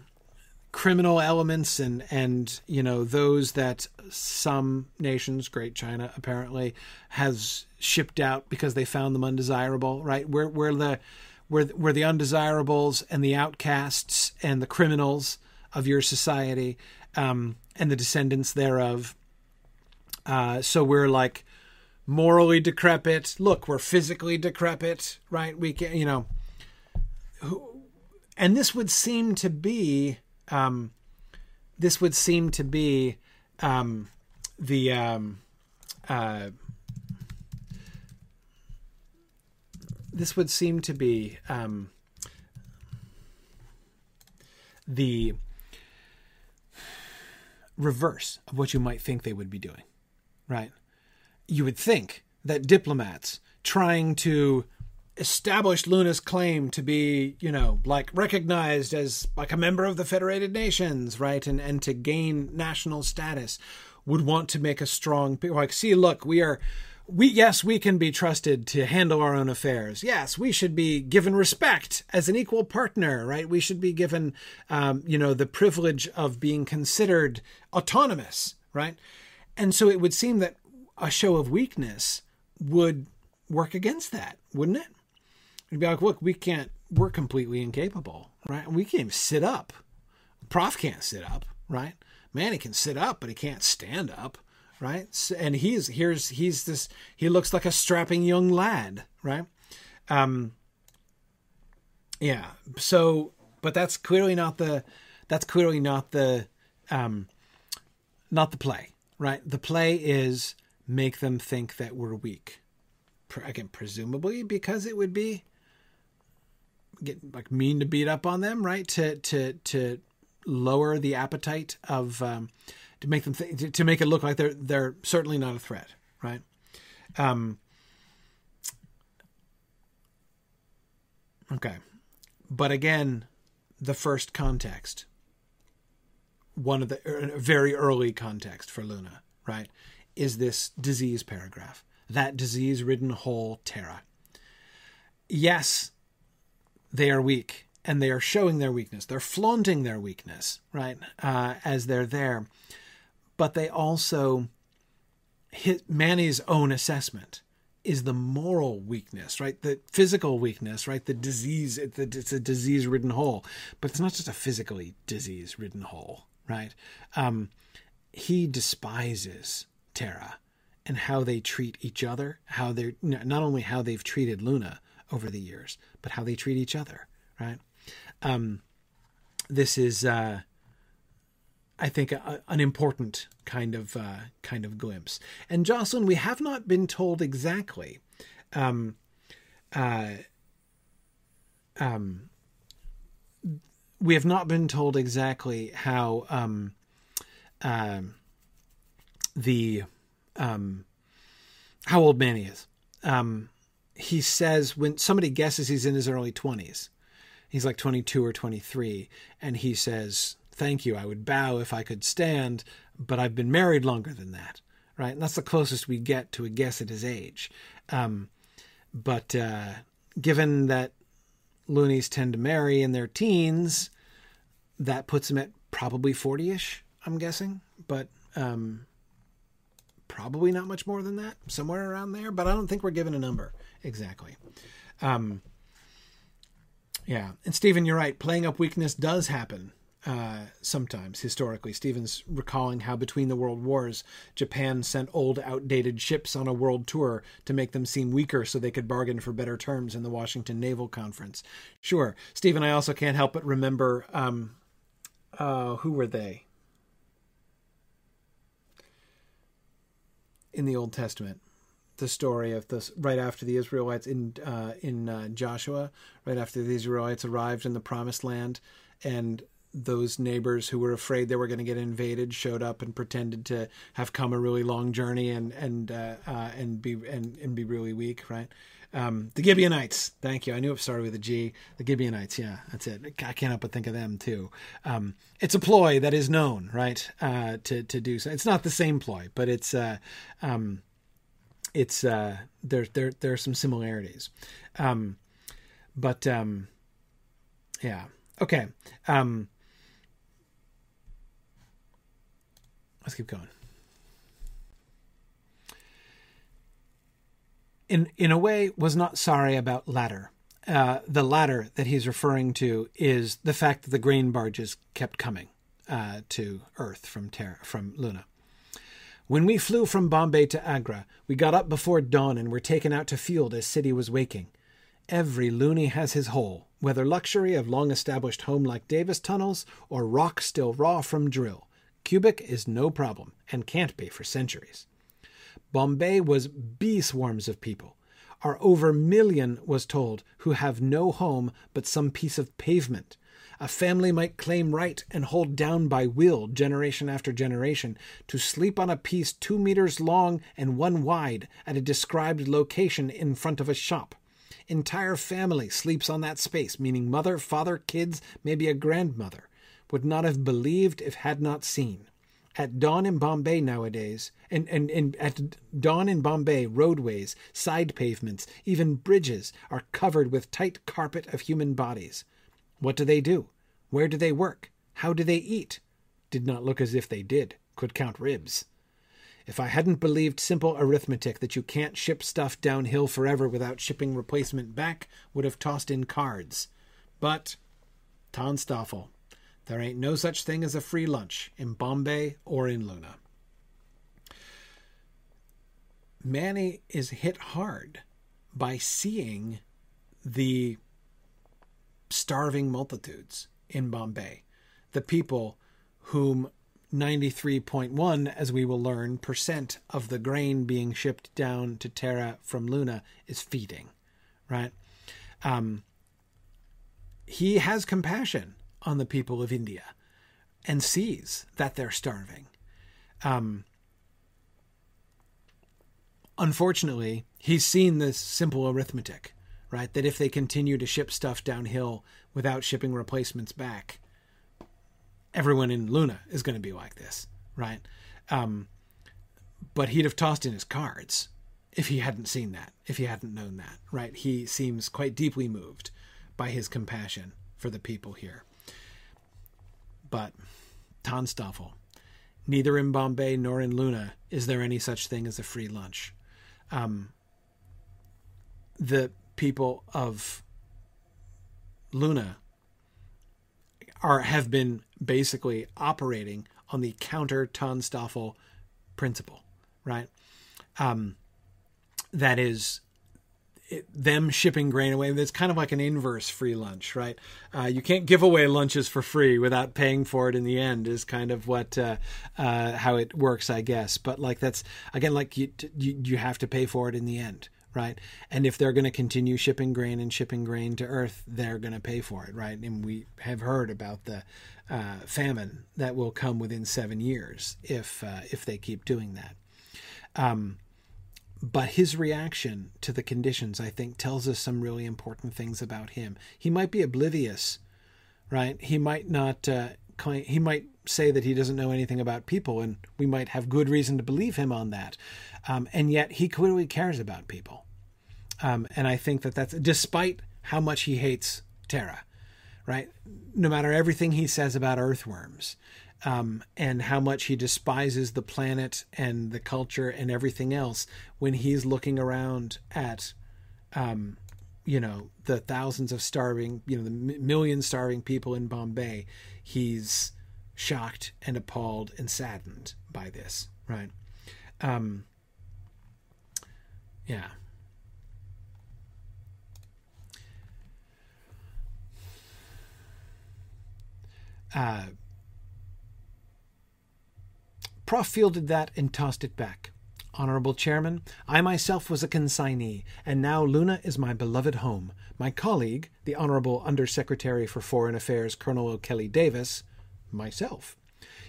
criminal elements and, you know, those that some nations, Great China apparently has shipped out because they found them undesirable, right? We're the undesirables and the outcasts and the criminals of your society, and the descendants thereof. So we're like morally decrepit. Look, we're physically decrepit, right? We can, you know, and this would seem to be, the reverse of what you might think they would be doing, right? You would think that diplomats trying to establish Luna's claim to be, you know, like recognized as like a member of the Federated Nations, right? And to gain national status would want to make a strong, like, see, look, we can be trusted to handle our own affairs. Yes, we should be given respect as an equal partner, right? We should be given, you know, the privilege of being considered autonomous, right? And so it would seem that a show of weakness would work against that, wouldn't it? You'd be like, look, we can't, we're completely incapable, right? We can't even sit up. Prof can't sit up, right? Manny can sit up, but he can't stand up, right? So, and he looks like a strapping young lad, right? Yeah. So, but that's clearly not the play, right? The play is make them think that we're weak. Again, presumably because it would be mean to beat up on them, right? To lower the appetite of, to make them to make it look like they're certainly not a threat, right? Okay, but again, the first context, one of the very early context for Luna, right, is this disease paragraph, that disease-ridden whole Terra. Yes, they are weak, and they are showing their weakness. They're flaunting their weakness, right, as they're there. But they also hit Manny's own assessment is the moral weakness, right? The physical weakness, right? The disease, it's a disease-ridden whole. But it's not just a physically disease-ridden whole, right? He despises Terra and how they treat each other, how they're not only how they've treated Luna over the years, but how they treat each other, right? This is, I think, an important kind of glimpse. And Jocelyn, we have not been told exactly how how old Manny is. He says when somebody guesses he's in his early 20s, he's like 22 or 23, and he says, "Thank you. I would bow if I could stand, but I've been married longer than that," right? And that's the closest we get to a guess at his age. But given that loonies tend to marry in their teens, that puts him at probably 40-ish, I'm guessing, but probably not much more than that, somewhere around there. But I don't think we're given a number exactly. Yeah, and Stephen, you're right. Playing up weakness does happen. Sometimes historically, Stevens recalling how between the world wars, Japan sent old outdated ships on a world tour to make them seem weaker so they could bargain for better terms in the Washington Naval Conference. Sure. Stephen, I also can't help but remember, who were they in the Old Testament? The story of this right after the Israelites in Joshua, right after the Israelites arrived in the Promised Land, and those neighbors who were afraid they were going to get invaded showed up and pretended to have come a really long journey and be really weak, right? The Gibeonites. Thank you. I knew it started with a G. The Gibeonites. Yeah, that's it. I can't help but think of them too. It's a ploy that is known, right? To do so. It's not the same ploy, but it's there are some similarities. Yeah. Okay. Let's keep going. In a way, was not sorry about ladder. The ladder that he's referring to is the fact that the grain barges kept coming to Earth from Luna. When we flew from Bombay to Agra, we got up before dawn and were taken out to field as city was waking. Every loony has his hole, whether luxury of long-established home like Davis tunnels or rock still raw from drill. Cubic is no problem and can't be for centuries. Bombay was bee swarms of people. Our over million was told who have no home but some piece of pavement. A family might claim right and hold down by will generation after generation to sleep on a piece 2 meters long and 1 wide at a described location in front of a shop. Entire family sleeps on that space, meaning mother, father, kids, maybe a grandmother. Would not have believed if had not seen. At dawn in Bombay nowadays, and at dawn in Bombay, roadways, side pavements, even bridges are covered with tight carpet of human bodies. What do they do? Where do they work? How do they eat? Did not look as if they did. Could count ribs. If I hadn't believed simple arithmetic that you can't ship stuff downhill forever without shipping replacement back, would have tossed in cards. But, Tanstaafl, there ain't no such thing as a free lunch in Bombay or in Luna. Manny is hit hard by seeing the starving multitudes in Bombay, the people whom 93.1, as we will learn, percent of the grain being shipped down to Terra from Luna is feeding, right? He has compassion on the people of India and sees that they're starving. Unfortunately, he's seen this simple arithmetic, right? That if they continue to ship stuff downhill without shipping replacements back, everyone in Luna is going to be like this, right? But he'd have tossed in his cards if he hadn't seen that, if he hadn't known that, right? He seems quite deeply moved by his compassion for the people here. But Tanstaafl, neither in Bombay nor in Luna is there any such thing as a free lunch. The people of Luna have been basically operating on the counter-Tanstaafl principle, right? That is, them shipping grain away. It's kind of like an inverse free lunch, right? You can't give away lunches for free without paying for it in the end is kind of what how it works, I guess. But like that's, again, like you have to pay for it in the end, right? And if they're going to continue shipping grain to Earth, they're going to pay for it, right? And we have heard about the famine that will come within 7 years if they keep doing that. But his reaction to the conditions, I think, tells us some really important things about him. He might be oblivious, right? He might not he might say that he doesn't know anything about people, and we might have good reason to believe him on that. And yet he clearly cares about people. And I think that's despite how much he hates Terra, right? No matter everything he says about earthworms and how much he despises the planet and the culture and everything else, when he's looking around at, the thousands of starving, the million starving people in Bombay, he's shocked and appalled and saddened by this, right? Yeah. Prof fielded that and tossed it back. Honorable Chairman, I myself was a consignee, and now Luna is my beloved home. My colleague, the Honorable Undersecretary for Foreign Affairs, Colonel O'Kelly Davis, myself,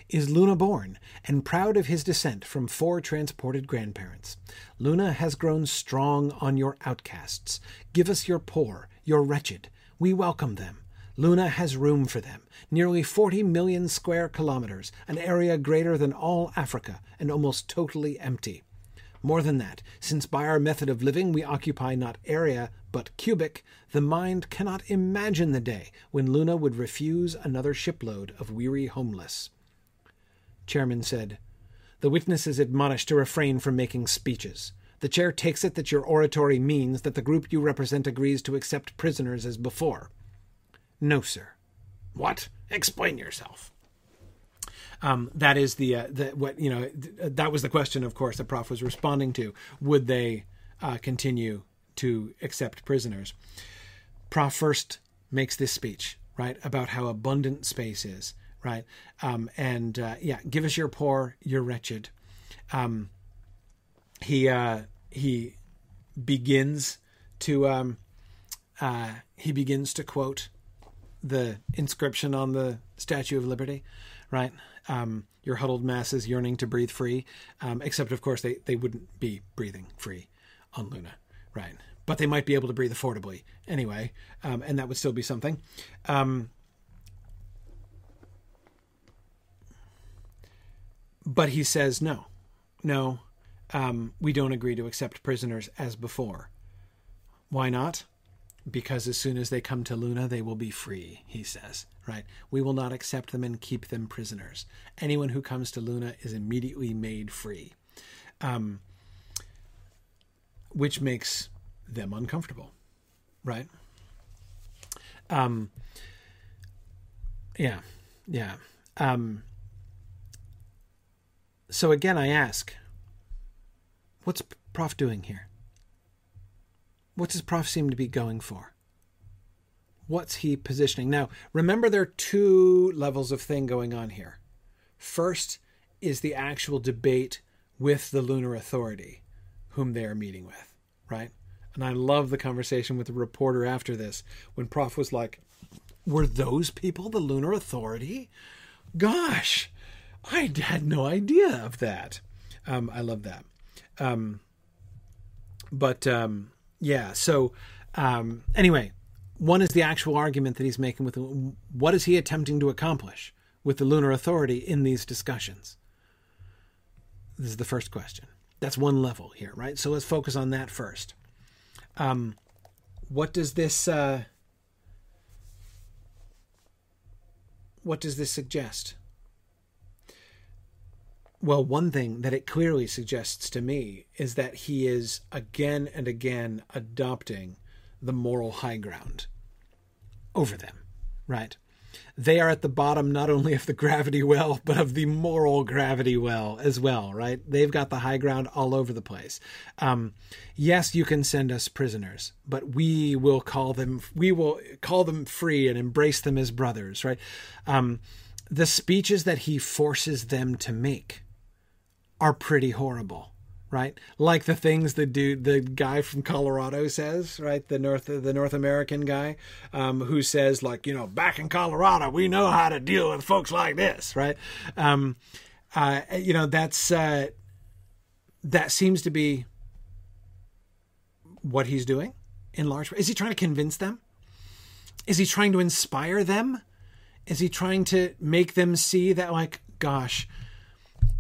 is Luna-born and proud of his descent from 4 transported grandparents. Luna has grown strong on your outcasts. Give us your poor, your wretched. We welcome them. Luna has room for them. Nearly 40 million square kilometers, an area greater than all Africa and almost totally empty. More than that, since by our method of living we occupy not area but cubic, the mind cannot imagine the day when Luna would refuse another shipload of weary homeless. Chairman said, The witness is admonished to refrain from making speeches. The chair takes it that your oratory means that the group you represent agrees to accept prisoners as before. No, sir. What? Explain yourself. That is that was the question, of course, the Prof was responding to. Would they continue to accept prisoners? Prof first makes this speech, right, about how abundant space is, right? Give us your poor, your wretched. He begins to quote the inscription on the Statue of Liberty, right? Your huddled masses yearning to breathe free, except, of course, they wouldn't be breathing free on Luna, right? But they might be able to breathe affordably anyway, and that would still be something. But he says, no, we don't agree to accept prisoners as before. Why not? Because as soon as they come to Luna, they will be free, he says, right? We will not accept them and keep them prisoners. Anyone who comes to Luna is immediately made free. which makes them uncomfortable, right? Yeah. So again, I ask, what's Prof doing here? What does Prof seem to be going for? What's he positioning? Now, remember, there are two levels of thing going on here. First is the actual debate with the Lunar Authority, whom they are meeting with, right? And I love the conversation with the reporter after this, when Prof was like, were those people the Lunar Authority? Gosh, I had no idea of that. I love that. Anyway, one is the actual argument that he's making with, what is he attempting to accomplish with the Lunar Authority in these discussions? This is the first question. That's one level here, right? So let's focus on that first. What does this suggest? Well, one thing that it clearly suggests to me is that he is again and again adopting the moral high ground over them, right? They are at the bottom not only of the gravity well, but of the moral gravity well as well, right? They've got the high ground all over the place. Yes, you can send us prisoners, but we will call them free and embrace them as brothers, right? The speeches that he forces them to make are pretty horrible, right? Like the things the guy from Colorado says, right? The North American guy, who says, like, you know, back in Colorado, we know how to deal with folks like this, right? That seems to be what he's doing in large part. Is he trying to convince them? Is he trying to inspire them? Is he trying to make them see that, like, gosh,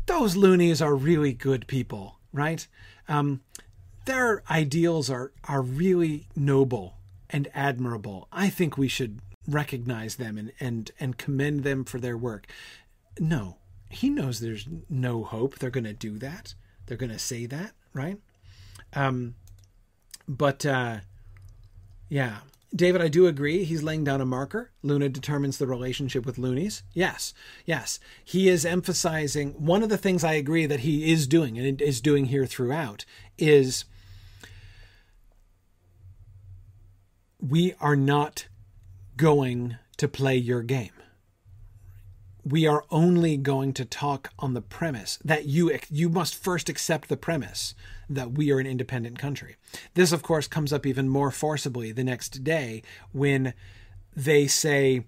those loonies are really good people, right? Their ideals are really noble and admirable. I think we should recognize them and commend them for their work. No, he knows there's no hope they're going to do that. They're going to say that, right? Yeah. David, I do agree. He's laying down a marker. Luna determines the relationship with loonies. Yes. He is emphasizing one of the things I agree that he is doing and is doing here throughout is we are not going to play your game. We are only going to talk on the premise that you must first accept the premise that we are an independent country. This, of course, comes up even more forcibly the next day when they say,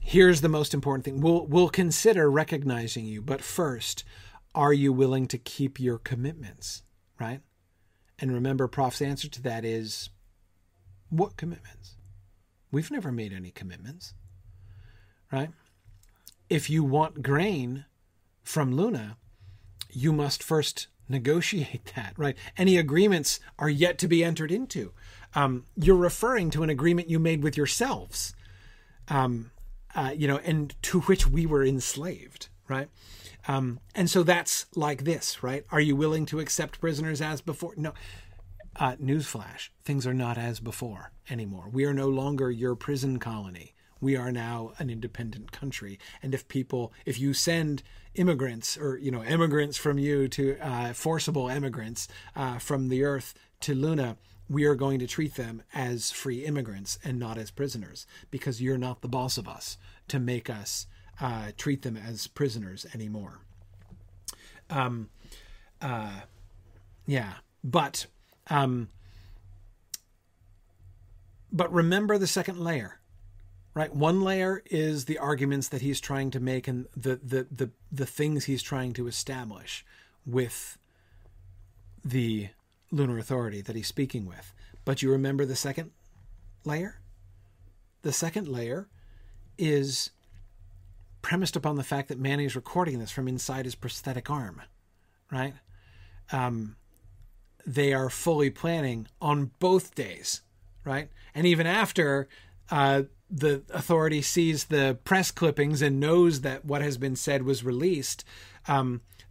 here's the most important thing. We'll consider recognizing you, but first, are you willing to keep your commitments, right? And remember, Prof's answer to that is, what commitments? We've never made any commitments, right? If you want grain from Luna, you must first negotiate that, right? Any agreements are yet to be entered into. You're referring to an agreement you made with yourselves, and to which we were enslaved, right? And so that's like this, right? Are you willing to accept prisoners as before? No. Newsflash, things are not as before anymore. We are no longer your prison colony. We are now an independent country. And if you send immigrants or, emigrants from you to forcible emigrants from the earth to Luna, we are going to treat them as free immigrants and not as prisoners, because you're not the boss of us to make us treat them as prisoners anymore. But remember the second layer. Right. One layer is the arguments that he's trying to make and the things he's trying to establish with the Lunar Authority that he's speaking with. But you remember the second layer? The second layer is premised upon the fact that Manny's recording this from inside his prosthetic arm. Right. They are fully planning on both days. Right. And even after the authority sees the press clippings and knows that what has been said was released,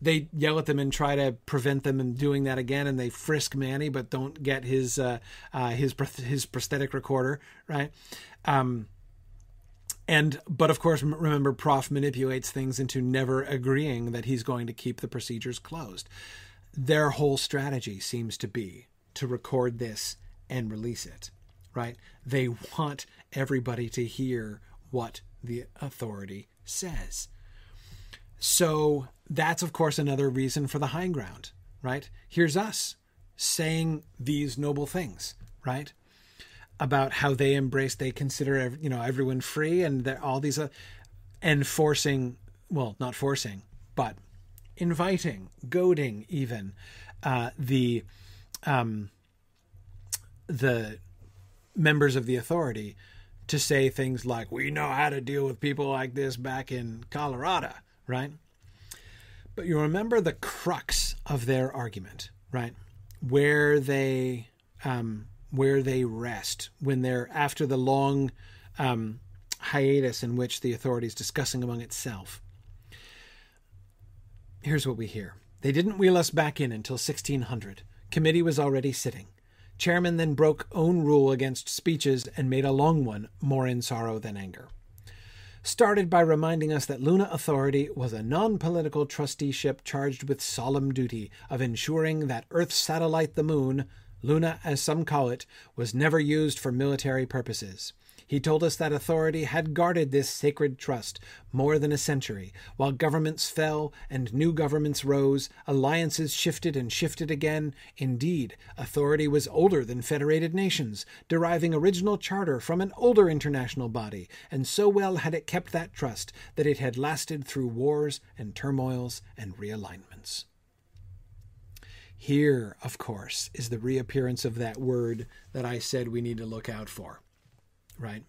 they yell at them and try to prevent them from doing that again, and they frisk Manny but don't get his prosthetic recorder, right? But of course, remember, Prof manipulates things into never agreeing that he's going to keep the procedures closed. Their whole strategy seems to be to record this and release it, right? They want everybody to hear what the authority says. So that's, of course, another reason for the high ground, right? Here's us saying these noble things, right? About how they embrace, they consider, you know, everyone free, and all these, and forcing, well, not forcing, but inviting, goading, even the members of the authority to say things like, "We know how to deal with people like this back in Colorado," right? But you remember the crux of their argument, right? Where they rest when they're after the long hiatus in which the authority is discussing among itself. Here's what we hear. "They didn't wheel us back in until 1600. Committee was already sitting. Chairman then broke own rule against speeches and made a long one, more in sorrow than anger. Started by reminding us that Lunar Authority was a non-political trusteeship charged with solemn duty of ensuring that Earth's satellite, the Moon, Luna, as some call it, was never used for military purposes. He told us that authority had guarded this sacred trust more than a century, while governments fell and new governments rose, alliances shifted and shifted again. Indeed, authority was older than Federated Nations, deriving original charter from an older international body, and so well had it kept that trust that it had lasted through wars and turmoils and realignments." Here, of course, is the reappearance of that word that I said we need to look out for, right?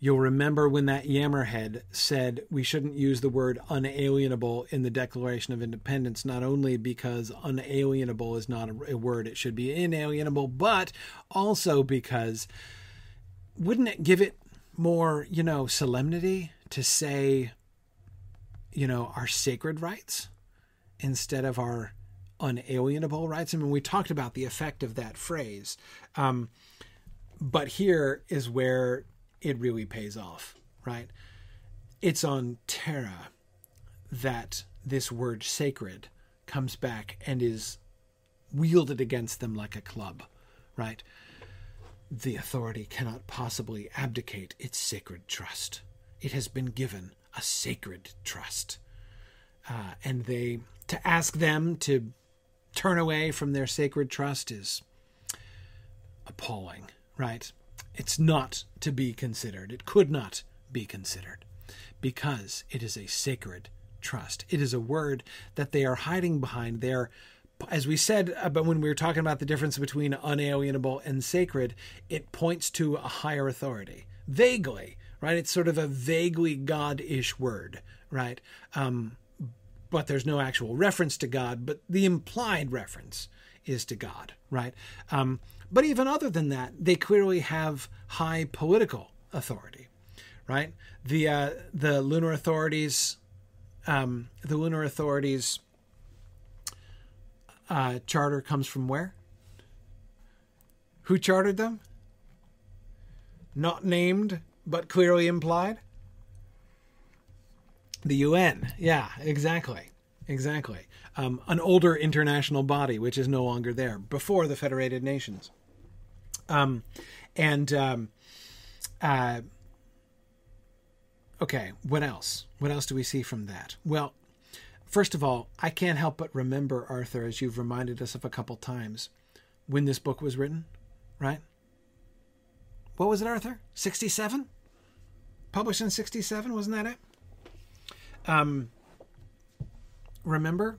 You'll remember when that yammerhead said we shouldn't use the word unalienable in the Declaration of Independence, not only because unalienable is not a word, it should be inalienable, but also because wouldn't it give it more, you know, solemnity to say, you know, our sacred rights instead of our unalienable rights? I mean, we talked about the effect of that phrase, but here is where it really pays off, right? It's on Terra that this word sacred comes back and is wielded against them like a club, right? The authority cannot possibly abdicate its sacred trust. It has been given a sacred trust. And they to ask them to turn away from their sacred trust is appalling, right? It's not to be considered. It could not be considered because it is a sacred trust. It is a word that they are hiding behind. They are, as we said, but when we were talking about the difference between unalienable and sacred, it points to a higher authority, vaguely, right? It's sort of a vaguely God-ish word, right? But there's no actual reference to God, but the implied reference is to God, right? But even other than that, they clearly have high political authority, right? The Lunar Authority's charter comes from where? Who chartered them? Not named, but clearly implied. The UN. Yeah, exactly. Exactly. An older international body, which is no longer there, before the Federated Nations. Okay, what else? What else do we see from that? Well, first of all, I can't help but remember, Arthur, as you've reminded us of a couple times, when this book was written, right? What was it, Arthur? 67? Published in 67, wasn't that it? Remember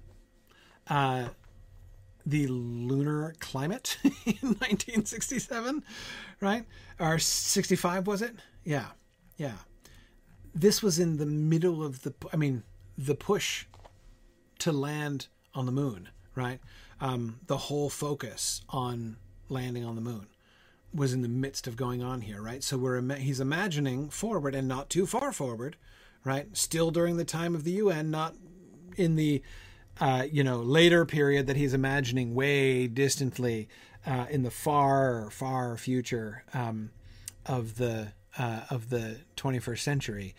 the lunar climate in 1967, right? Or 65, was it? Yeah, yeah. This was in the middle of the push to land on the moon, right? The whole focus on landing on the moon was in the midst of going on here, right? So he's imagining forward and not too far forward, right? Still during the time of the UN, not in the later period that he's imagining way distantly in the far future of the 21st century,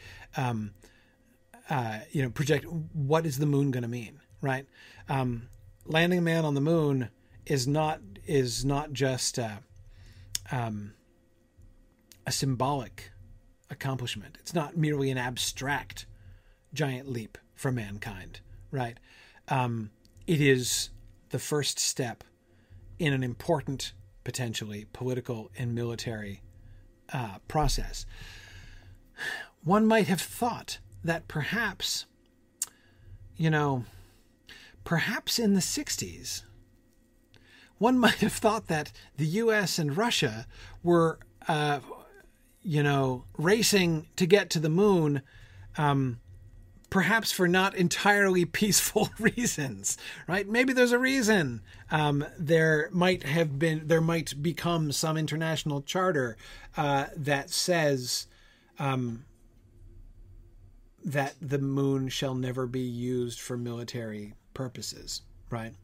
project what is the moon going to mean, right? Landing a man on the moon is not just a symbolic accomplishment. It's not merely an abstract giant leap for mankind, right? It is the first step in an important, potentially political and military process. One might have thought that perhaps in the 60s, one might have thought that the U.S. and Russia were, racing to get to the moon, perhaps for not entirely peaceful reasons, right? Maybe there's a reason. There might become some international charter that says that the moon shall never be used for military purposes, right?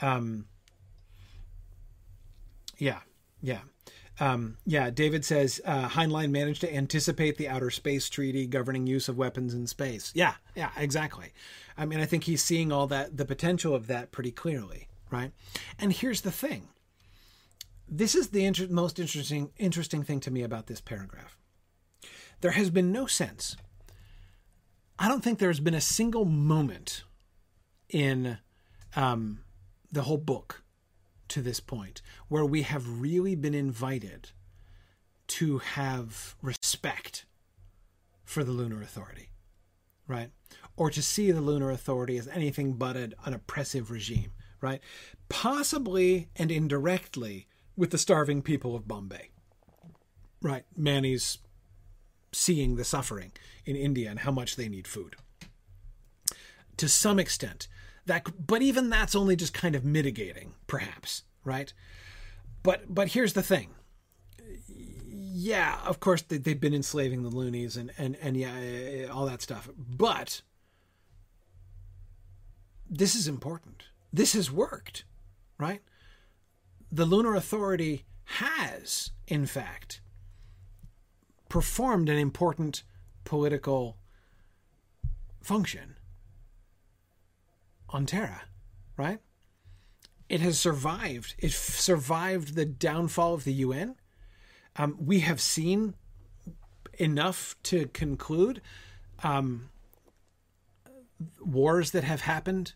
David says Heinlein managed to anticipate the outer space treaty governing use of weapons in space. Yeah, exactly. I mean, I think he's seeing all that, the potential of that pretty clearly, right? And here's the thing. This is the most interesting thing to me about this paragraph. There has been no sense. I don't think there's been a single moment in the whole book to this point where we have really been invited to have respect for the Lunar Authority, right? Or to see the Lunar Authority as anything but an oppressive regime, right? Possibly and indirectly with the starving people of Bombay, right? Manny's seeing the suffering in India and how much they need food. To some extent, but even that's only just kind of mitigating, perhaps, right? But here's the thing. Yeah, of course, they've been enslaving the loonies and all that stuff. But this is important. This has worked, right? The Lunar Authority has, in fact, performed an important political function on Terra, right? It has survived. It survived the downfall of the UN. We have seen enough to conclude wars that have happened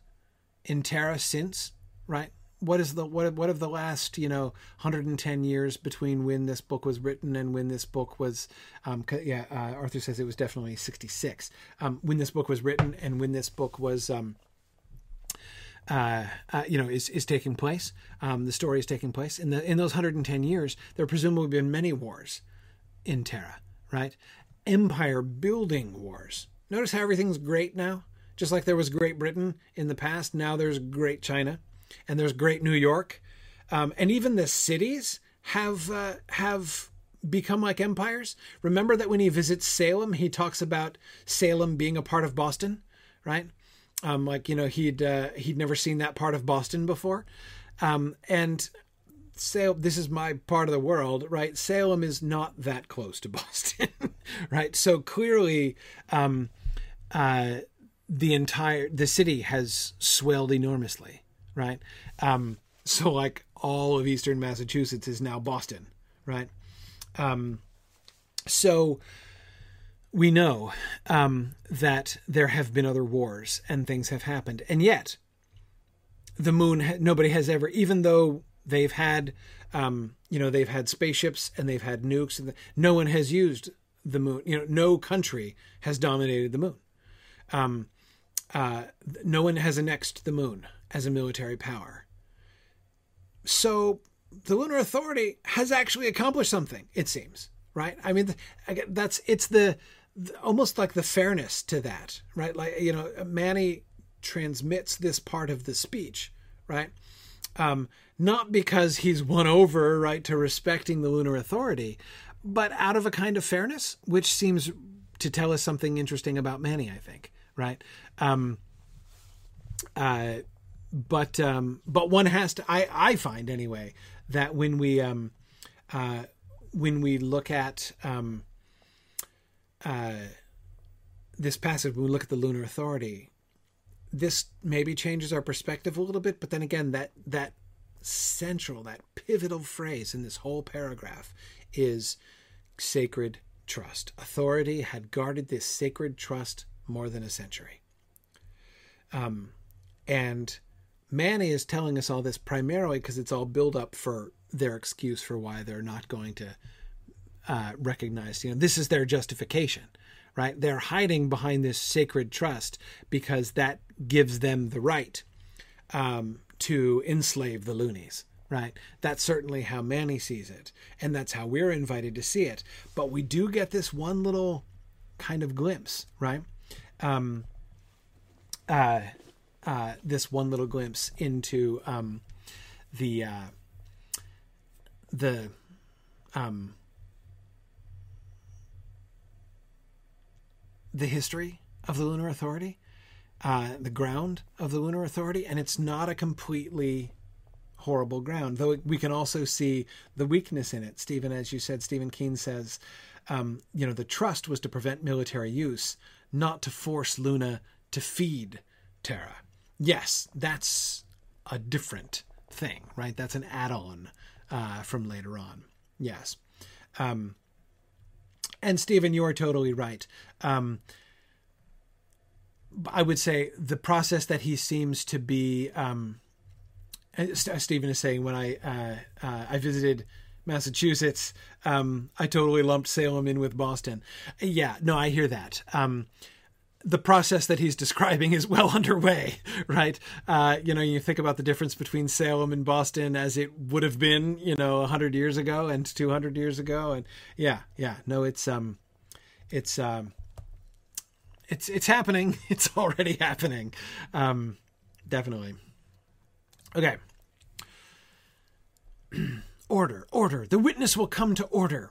in Terra since, right? What of the last 110 years between when this book was written and when this book was Arthur says it was definitely 66. When this book was written and when this book was is taking place. The story is taking place in those 110 years. There presumably been many wars in Terra, right? Empire building wars. Notice how everything's great now. Just like there was Great Britain in the past, now there's Great China, and there's Great New York, and even the cities have become like empires. Remember that when he visits Salem, he talks about Salem being a part of Boston, right? He'd never seen that part of Boston before. And Salem, this is my part of the world, right? Salem is not that close to Boston, right? So clearly, the city has swelled enormously, right? So all of Eastern Massachusetts is now Boston, right? So we know that there have been other wars and things have happened. And yet the moon, nobody has ever, even though they've had, they've had spaceships and they've had nukes, and no one has used the moon. No country has dominated the moon. No one has annexed the moon as a military power. So the Lunar Authority has actually accomplished something, it seems, right? I mean, almost like the fairness to that, right? Like, Manny transmits this part of the speech, right? Not because he's won over, right, to respecting the Lunar Authority, but out of a kind of fairness, which seems to tell us something interesting about Manny, I think, right? But one has to, I find anyway, that when we look at this passage, when we look at the Lunar Authority, this maybe changes our perspective a little bit. But then again, that central, that pivotal phrase in this whole paragraph is sacred trust. Authority had guarded this sacred trust more than a century. And Manny is telling us all this primarily because it's all build up for their excuse for why they're not going to recognize, this is their justification, right? They're hiding behind this sacred trust because that gives them the right to enslave the loonies, right? That's certainly how Manny sees it. And that's how we're invited to see it. But we do get this one little kind of glimpse, right? This one little glimpse into the history of the Lunar Authority, the ground of the Lunar Authority, and it's not a completely horrible ground, though we can also see the weakness in it. Stephen, as you said, Stephen Keen says, the trust was to prevent military use, not to force Luna to feed Terra. Yes, that's a different thing, right? That's an add-on from later on. Yes. And Stephen, you are totally right. I would say the process that he seems to be... Stephen is saying, when I visited Massachusetts, I totally lumped Salem in with Boston. Yeah, no, I hear that. The process that he's describing is well underway, right? You think about the difference between Salem and Boston as it would have been, 100 years ago and 200 years ago. And yeah. No, it's happening. It's already happening. Definitely. Okay. Order. The witness will come to order.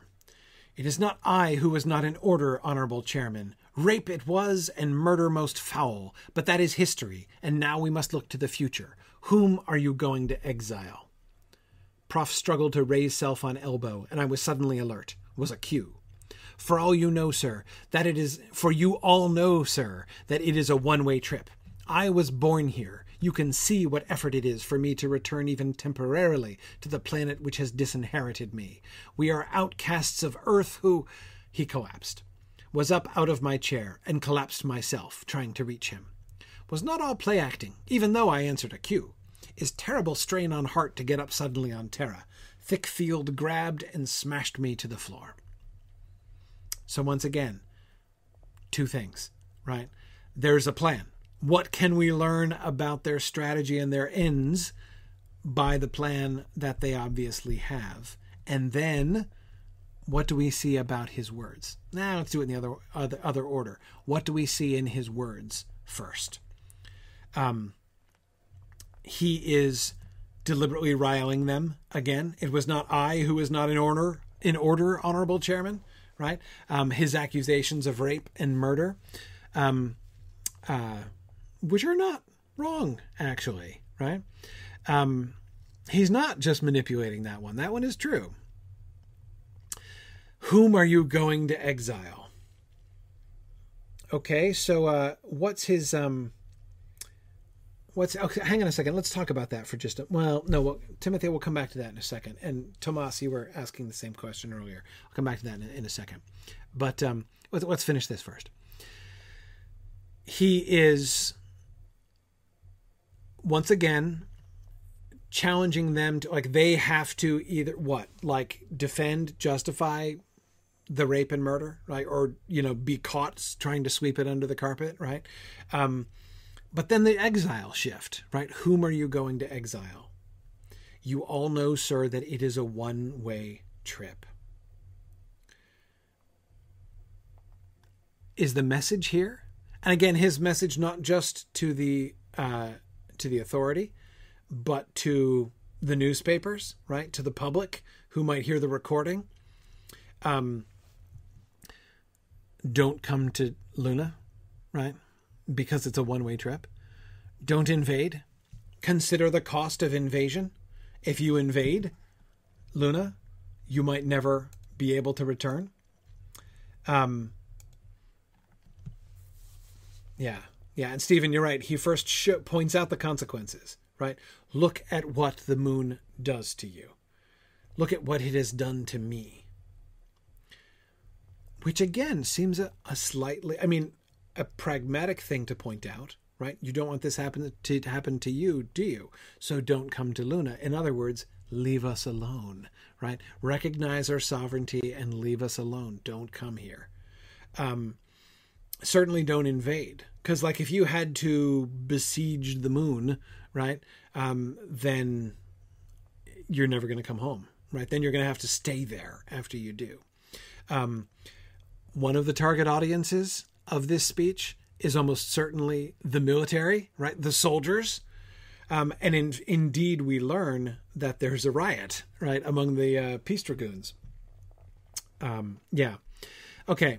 It is not I who was not in order, Honorable Chairman. Rape it was, and murder most foul, but that is history, and now we must look to the future. Whom are you going to exile? Prof struggled to raise self on elbow, and I was suddenly alert. Was a cue. For you all know, sir, that it is a one-way trip. I was born here. You can see what effort it is for me to return even temporarily to the planet which has disinherited me. We are outcasts of Earth who... He collapsed. Was up out of my chair, and collapsed myself, trying to reach him. Was not all play acting, even though I answered a cue. Is terrible strain on heart to get up suddenly on Terra. Thick field grabbed and smashed me to the floor. So once again, two things, right? There's a plan. What can we learn about their strategy and their ends by the plan that they obviously have? And then... what do we see about his words? Now let's do it in the other order. What do we see in his words first? He is deliberately riling them again. It was not I who was not in order, Honorable Chairman, right? His accusations of rape and murder, which are not wrong, actually, right? He's not just manipulating that one. That one is true. Whom are you going to exile? Okay, so what's his... Okay, hang on a second. Let's talk about that for just a... Timothy, we'll come back to that in a second. And Tomas, you were asking the same question earlier. I'll come back to that in a second. But let's finish this first. He is, once again... challenging them to, they have to either defend, justify the rape and murder, right? Or, be caught trying to sweep it under the carpet, right? But then the exile shift, right? Whom are you going to exile? You all know, sir, that it is a one-way trip. Is the message here? And again, his message, not just to the authority, but to the newspapers, right? To the public who might hear the recording. Don't come to Luna, right? Because it's a one-way trip. Don't invade. Consider the cost of invasion. If you invade, Luna, you might never be able to return. Yeah, and Stephen, you're right. He first points out the consequences, right? Look at what the moon does to you. Look at what it has done to me. Which, again, seems a slightly, I mean, a pragmatic thing to point out, right? You don't want this to happen to you, do you? So don't come to Luna. In other words, leave us alone, right? Recognize our sovereignty and leave us alone. Don't come here. Certainly don't invade. Because, like, if you had to besiege the moon, right, then you're never going to come home, right? Then you're going to have to stay there after you do. One of the target audiences of this speech is almost certainly the military, right? The soldiers. And indeed, we learn that there's a riot, right, among the peace dragoons. Okay.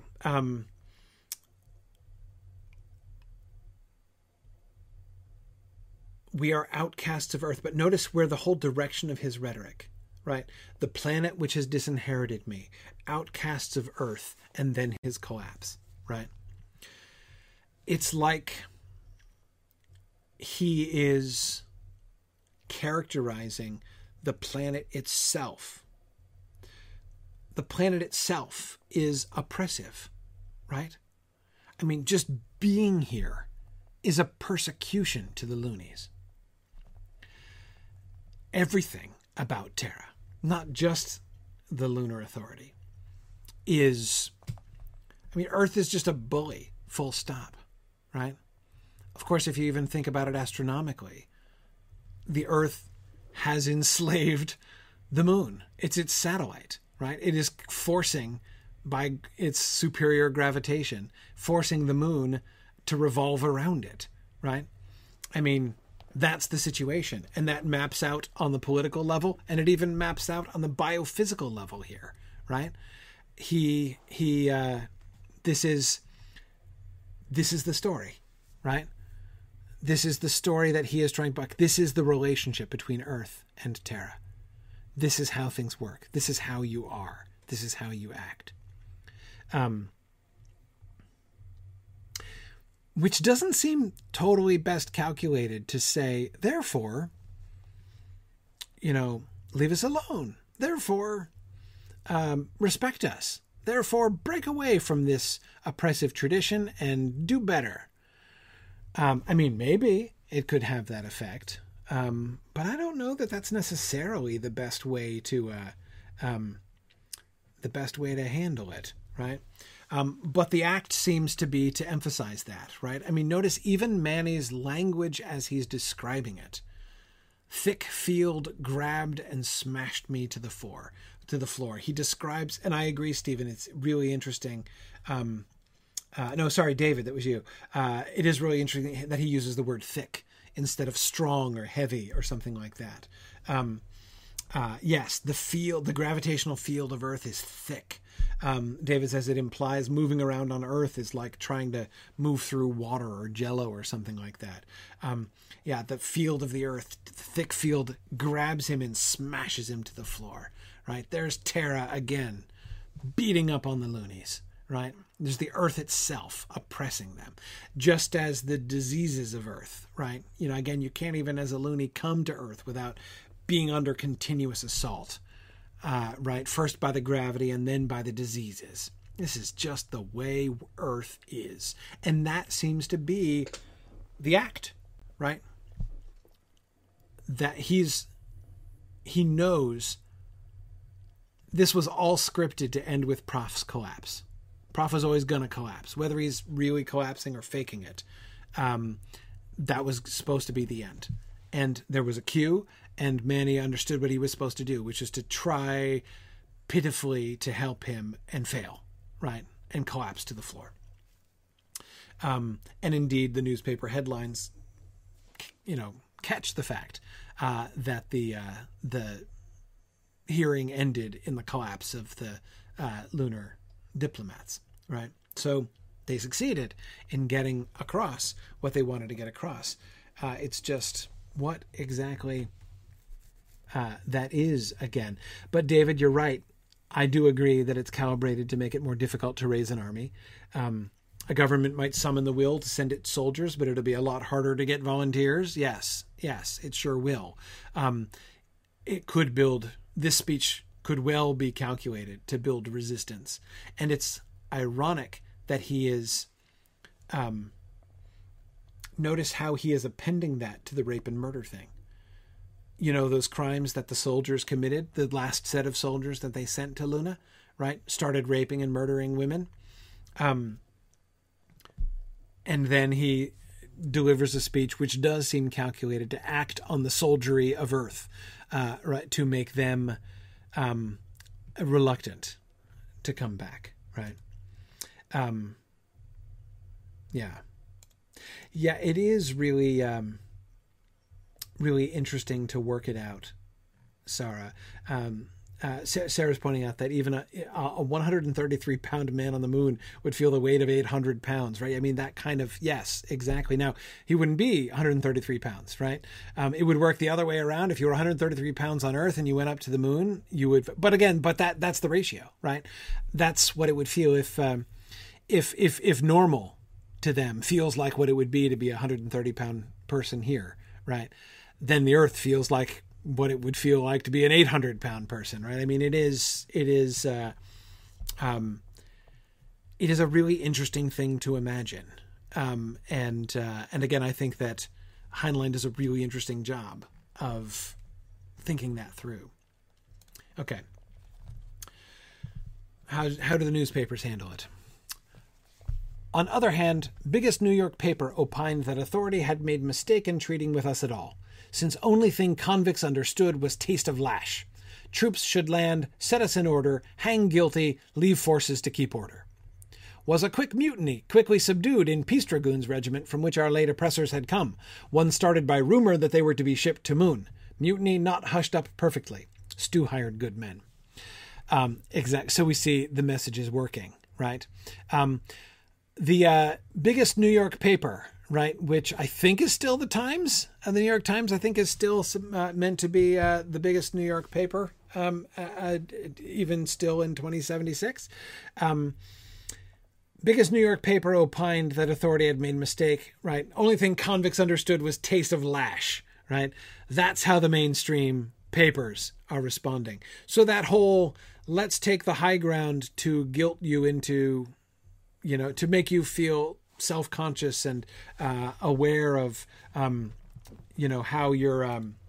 We are outcasts of Earth, but notice where the whole direction of his rhetoric, right? The planet which has disinherited me, outcasts of Earth, and then his collapse, right? It's like he is characterizing the planet itself. The planet itself is oppressive, right? I mean, just being here is a persecution to the loonies. Everything about Terra, not just the Lunar Authority, is, I mean, Earth is just a bully, full stop, right? Of course, if you even think about it astronomically, the Earth has enslaved the moon. It's its satellite, right? It is forcing, by its superior gravitation, forcing the moon to revolve around it, right? I mean, that's the situation. And that maps out on the political level, and it even maps out on the biophysical level here, right? This is the story, right? This is the story that he is trying to, this is the relationship between Earth and Terra. This is how things work. This is how you are. This is how you act. Which doesn't seem totally best calculated to say, therefore, you know, leave us alone. Therefore, respect us. Therefore, break away from this oppressive tradition and do better. I mean, maybe it could have that effect. But I don't know that that's necessarily the best way to handle it, right? But the act seems to be to emphasize that, right? I mean, notice even Manny's language as he's describing it. Thick field grabbed and smashed me to the floor. He describes, and I agree, Stephen, it's really interesting. No, sorry, David, that was you. It is really interesting that he uses the word thick instead of strong or heavy or something like that. Yes, the gravitational field of Earth is thick. David says it implies moving around on Earth is like trying to move through water or jello or something like that. The field of the Earth, the thick field, grabs him and smashes him to the floor, right? There's Terra again, beating up on the loonies, right? There's the Earth itself oppressing them, just as the diseases of Earth, right? You know, again, you can't even as a loony come to Earth without being under continuous assault, right? First by the gravity and then by the diseases. This is just the way Earth is. And that seems to be the act, right? That he knows this was all scripted to end with Prof's collapse. Prof was always going to collapse, whether he's really collapsing or faking it. That was supposed to be the end. And there was a cue, and Manny understood what he was supposed to do, which is to try pitifully to help him and fail, right? And collapse to the floor. And indeed, the newspaper headlines, you know, catch the fact that the hearing ended in the collapse of the lunar diplomats, right? So they succeeded in getting across what they wanted to get across. It's just what exactly that is again. But David, you're right. I do agree that it's calibrated to make it more difficult to raise an army. A government might summon the will to send its soldiers, but it'll be a lot harder to get volunteers. Yes, yes, it sure will. It could build, this speech could well be calculated to build resistance. And it's ironic that he is, notice how he is appending that to the rape and murder thing. You know, those crimes that the soldiers committed, the last set of soldiers that they sent to Luna, right? Started raping and murdering women. And then he delivers a speech which does seem calculated to act on the soldiery of Earth, right? To make them reluctant to come back, right? Yeah, it is really... really interesting to work it out, Sarah. Sarah's pointing out that even a 133-pound man on the moon would feel the weight of 800 pounds, right? I mean, that kind of, yes, exactly. Now, he wouldn't be 133 pounds, right? It would work the other way around. If you were 133 pounds on Earth and you went up to the moon, you would, but again, but that's the ratio, right? That's what it would feel if normal to them feels like what it would be to be a 130-pound person here, right? Then the Earth feels like what it would feel like to be an 800-pound person, right? I mean, it is a really interesting thing to imagine. And again, I think that Heinlein does a really interesting job of thinking that through. Okay. How do the newspapers handle it? On other hand, biggest New York paper opined that authority had made mistaken treating with us at all, since only thing convicts understood was taste of lash. Troops should land, set us in order, hang guilty, leave forces to keep order. Was a quick mutiny, quickly subdued in Peace Dragoons Regiment from which our late oppressors had come, one started by rumor that they were to be shipped to moon. Mutiny not hushed up perfectly. Stu hired good men. So we see the message is working, right? The biggest New York paper, right, which I think is still the Times. The New York Times, I think, is still meant to be the biggest New York paper, even still in 2076. Biggest New York paper opined that authority had made a mistake, right? Only thing convicts understood was taste of lash, right? That's how the mainstream papers are responding. So that whole let's take the high ground to guilt you into... you know, to make you feel self-conscious and aware of, you know, how you're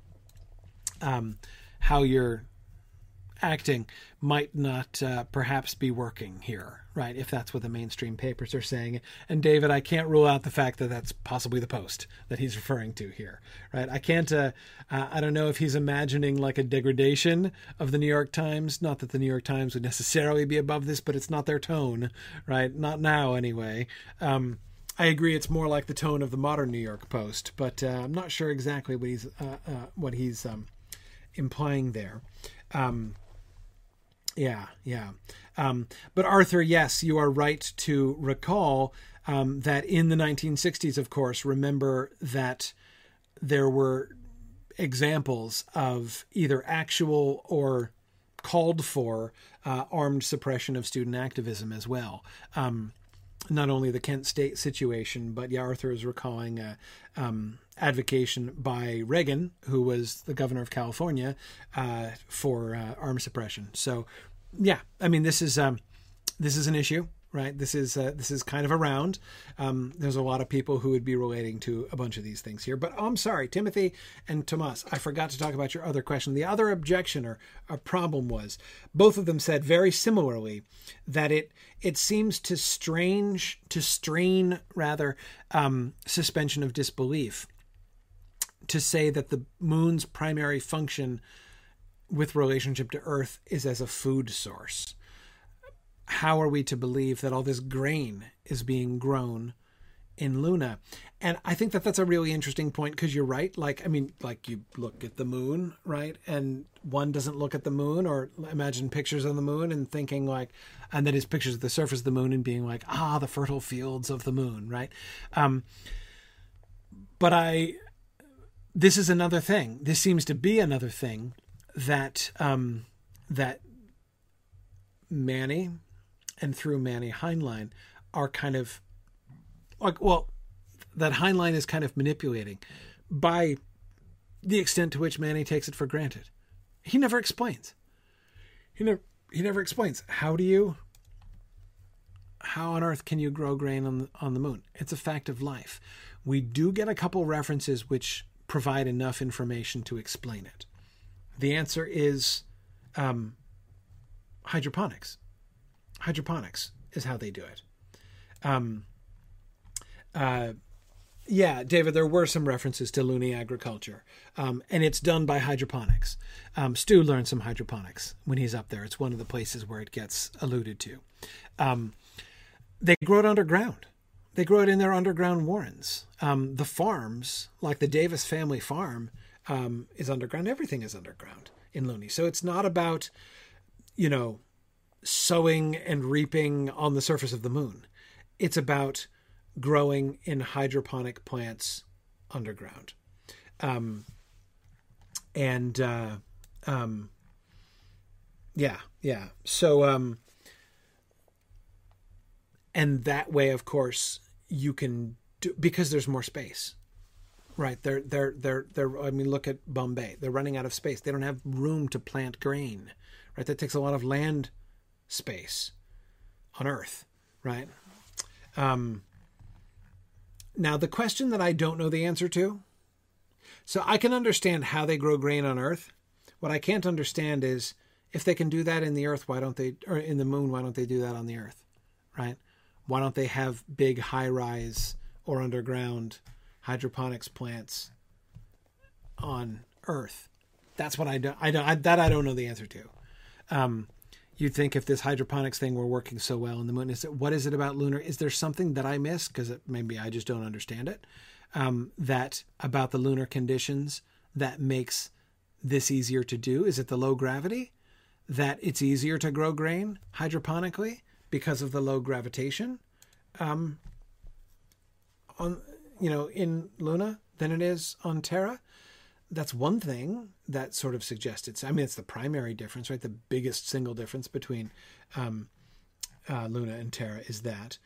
acting might not perhaps be working here, right? If that's what the mainstream papers are saying. And David, I can't rule out the fact that that's possibly the Post that he's referring to here, right? I can't, I don't know if he's imagining like a degradation of the New York Times. Not that the New York Times would necessarily be above this, but it's not their tone, right? Not now anyway. I agree. It's more like the tone of the modern New York Post, but I'm not sure exactly what he's implying there. But Arthur, yes, you are right to recall that in the 1960s, of course, remember that there were examples of either actual or called for armed suppression of student activism as well. Not only the Kent State situation, but yeah, Arthur is recalling advocation by Reagan, who was the governor of California, for armed suppression. So, yeah, I mean, this is an issue, right? This is kind of around. There's a lot of people who would be relating to a bunch of these things here. But I'm sorry, Timothy and Tomas, I forgot to talk about your other question. The other objection or a problem was both of them said very similarly that it seems to strain rather suspension of disbelief to say that the moon's primary function with relationship to Earth is as a food source. How are we to believe that all this grain is being grown in Luna? And I think that that's a really interesting point because you're right. Like, I mean, like you look at the moon, right? And one doesn't look at the moon or imagine pictures of the moon and thinking like, and that is pictures of the surface of the moon and being like, ah, the fertile fields of the moon, right? But I this is another thing. This seems to be another thing that that Manny, and through Manny, Heinlein are kind of like, well, that Heinlein is kind of manipulating by the extent to which Manny takes it for granted. He never explains. He never explains. How on earth can you grow grain on the moon? It's a fact of life. We do get a couple references which provide enough information to explain it. The answer is hydroponics. Hydroponics is how they do it. Yeah, David, there were some references to loony agriculture, and it's done by hydroponics. Stu learned some hydroponics when he's up there. It's one of the places where it gets alluded to. They grow it underground. They grow it in their underground warrens. The farms, like the Davis family farm, is underground. Everything is underground in loony. So it's not about, you know, sowing and reaping on the surface of the moon. It's about growing in hydroponic plants underground. So, and that way, of course, you can do, because there's more space, right? I mean, look at Bombay, they're running out of space. They don't have room to plant grain, right? That takes a lot of land space on Earth, right? Now, the question that I don't know the answer to, so I can understand how they grow grain on Earth. What I can't understand is if they can do that in the Earth, why don't they, or in the moon, why don't they do that on the Earth, right? Why don't they have big high-rise or underground hydroponics plants on Earth? That's what I don't know the answer to. You'd think if this hydroponics thing were working so well in the moon, what is it about lunar? Is there something that I miss? Because maybe I just don't understand it. That about the lunar conditions that makes this easier to do? Is it the low gravity? That it's easier to grow grain hydroponically because of the low gravitation in Luna than it is on Terra? That's one thing that sort of suggested. I mean, it's the primary difference, right? The biggest single difference between Luna and Terra is that.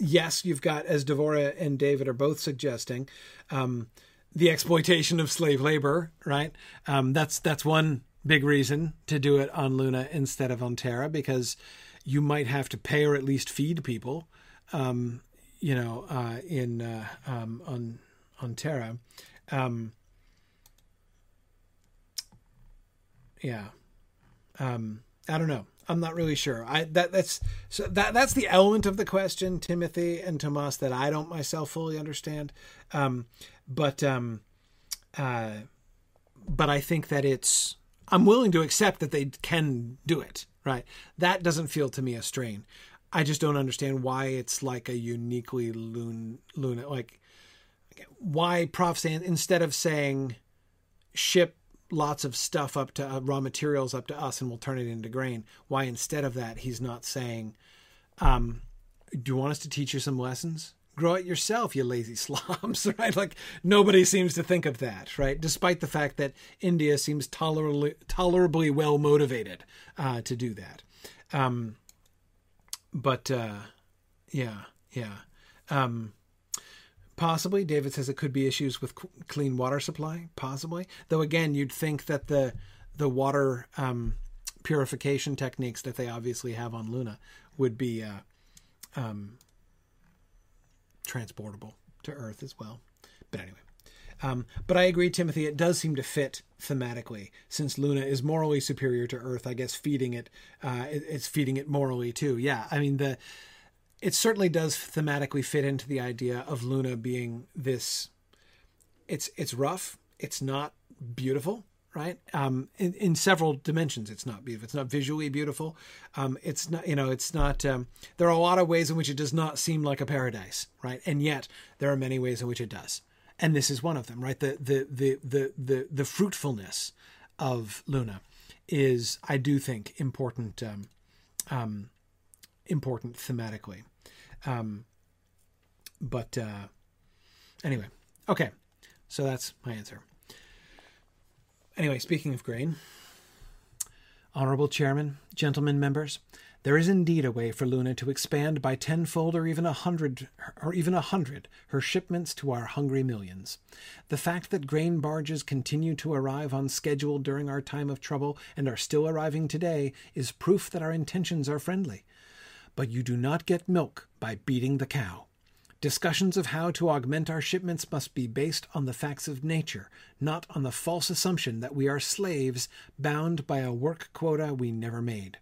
Yes, you've got, as Devora and David are both suggesting, the exploitation of slave labor, right? That's one big reason to do it on Luna instead of on Terra, because you might have to pay or at least feed people, on Terra. I don't know. I'm not really sure. That's the element of the question, Timothy and Tomas, that I don't myself fully understand. But I think that I'm willing to accept that they can do it, right? That doesn't feel to me a strain. I just don't understand why it's like a uniquely lunar, like, why Prof saying, instead of saying ship lots of stuff up to raw materials up to us and we'll turn it into grain, why instead of that he's not saying, do you want us to teach you some lessons? Grow it yourself, you lazy slobs, right? Like, nobody seems to think of that, right? Despite the fact that India seems tolerably well motivated to do that. Possibly, David says it could be issues with clean water supply, possibly. Though, again, you'd think that the water purification techniques that they obviously have on Luna would be transportable to Earth as well. But anyway. But I agree, Timothy, it does seem to fit thematically. Since Luna is morally superior to Earth, I guess feeding it, it's feeding it morally too. Yeah, I mean, it certainly does thematically fit into the idea of Luna being this. It's rough. It's not beautiful, right? In several dimensions, it's not beautiful. It's not visually beautiful. It's not. It's not. There are a lot of ways in which it does not seem like a paradise, right? And yet there are many ways in which it does. And this is one of them, right? The fruitfulness of Luna is, I do think, important. Important thematically. Anyway, okay. So that's my answer. Anyway, speaking of grain, Honorable Chairman, gentlemen members, there is indeed a way for Luna to expand by 10-fold or even 100 her shipments to our hungry millions. The fact that grain barges continue to arrive on schedule during our time of trouble and are still arriving today is proof that our intentions are friendly. But you do not get milk by beating the cow. Discussions of how to augment our shipments must be based on the facts of nature, not on the false assumption that we are slaves bound by a work quota we never made.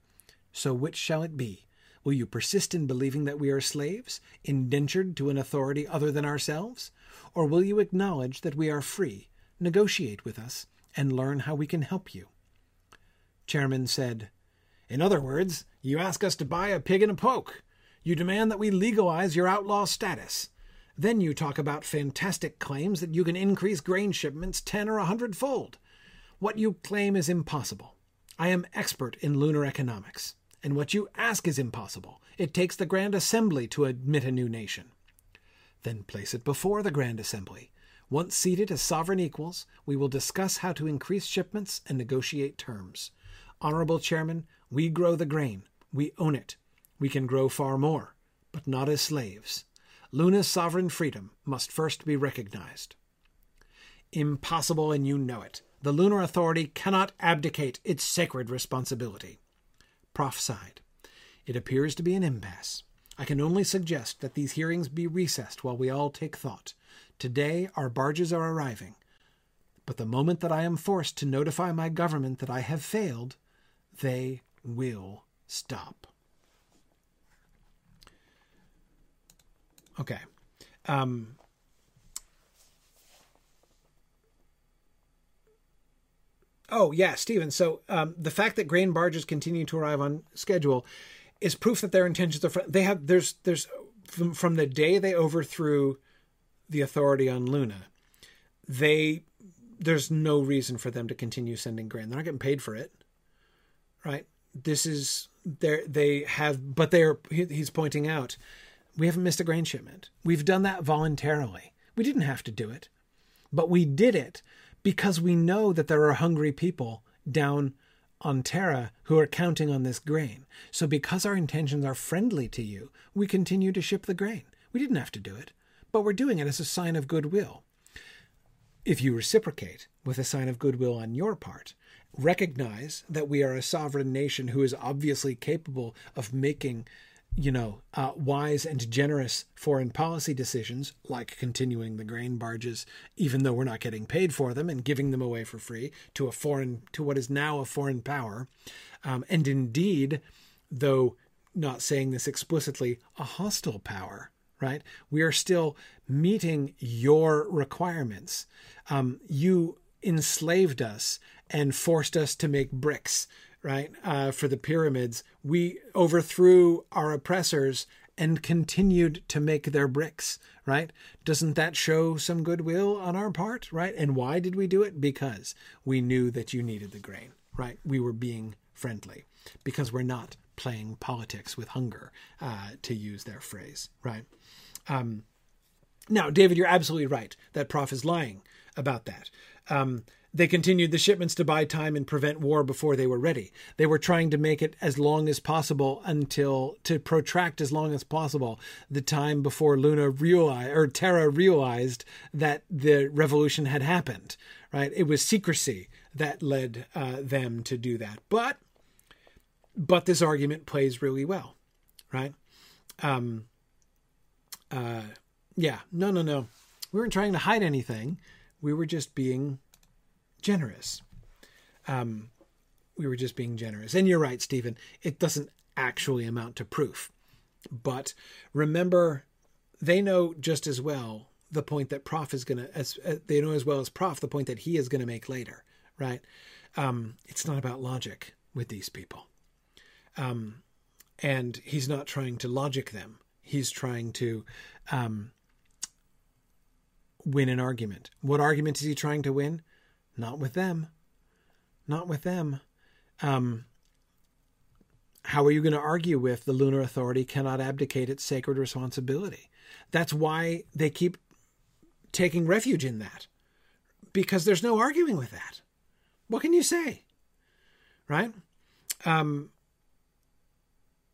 So which shall it be? Will you persist in believing that we are slaves, indentured to an authority other than ourselves? Or will you acknowledge that we are free, negotiate with us, and learn how we can help you? Chairman said, "In other words, you ask us to buy a pig in a poke. You demand that we legalize your outlaw status. Then you talk about fantastic claims that you can increase grain shipments 10 or 100-fold. What you claim is impossible. I am expert in lunar economics. And what you ask is impossible. It takes the Grand Assembly to admit a new nation. Then place it before the Grand Assembly. Once seated as sovereign equals, we will discuss how to increase shipments and negotiate terms. Honorable Chairman, we grow the grain. We own it. We can grow far more, but not as slaves. Luna's sovereign freedom must first be recognized." "Impossible, and you know it. The Lunar Authority cannot abdicate its sacred responsibility." Prof sighed. "It appears to be an impasse. I can only suggest that these hearings be recessed while we all take thought. Today our barges are arriving. But the moment that I am forced to notify my government that I have failed, they will stop." Okay. Oh, yeah, Stephen. So the fact that grain barges continue to arrive on schedule is proof that their intentions are... From the day they overthrew the authority on Luna, there's no reason for them to continue sending grain. They're not getting paid for it, right? He's pointing out, we haven't missed a grain shipment. We've done that voluntarily. We didn't have to do it, but we did it because we know that there are hungry people down on Terra who are counting on this grain. So because our intentions are friendly to you, we continue to ship the grain. We didn't have to do it, but we're doing it as a sign of goodwill. If you reciprocate with a sign of goodwill on your part, recognize that we are a sovereign nation who is obviously capable of making, wise and generous foreign policy decisions, like continuing the grain barges, even though we're not getting paid for them, and giving them away for free to what is now a foreign power. And indeed, though not saying this explicitly, a hostile power, right? We are still meeting your requirements. You enslaved us and forced us to make bricks, right? For the pyramids. We overthrew our oppressors and continued to make their bricks, right? Doesn't that show some goodwill on our part, right? And why did we do it? Because we knew that you needed the grain, right? We were being friendly because we're not playing politics with hunger, to use their phrase, right? Now, David, you're absolutely right that Prof is lying about that. They continued the shipments to buy time and prevent war before they were ready. They were trying to make it as long as possible to protract as long as possible the time before Terra realized that the revolution had happened, right? It was secrecy that led them to do that. But this argument plays really well, right? No. We weren't trying to hide anything. We were just being generous. We were just being generous. And you're right, Stephen, it doesn't actually amount to proof. But remember, they know just as well the point that Prof is going to, they know as well as Prof the point that he is going to make later, right? It's not about logic with these people. And he's not trying to logic them. He's trying to win an argument. What argument is he trying to win? Not with them. How are you going to argue with the Lunar Authority cannot abdicate its sacred responsibility? That's why they keep taking refuge in that, because there's no arguing with that. What can you say? Right?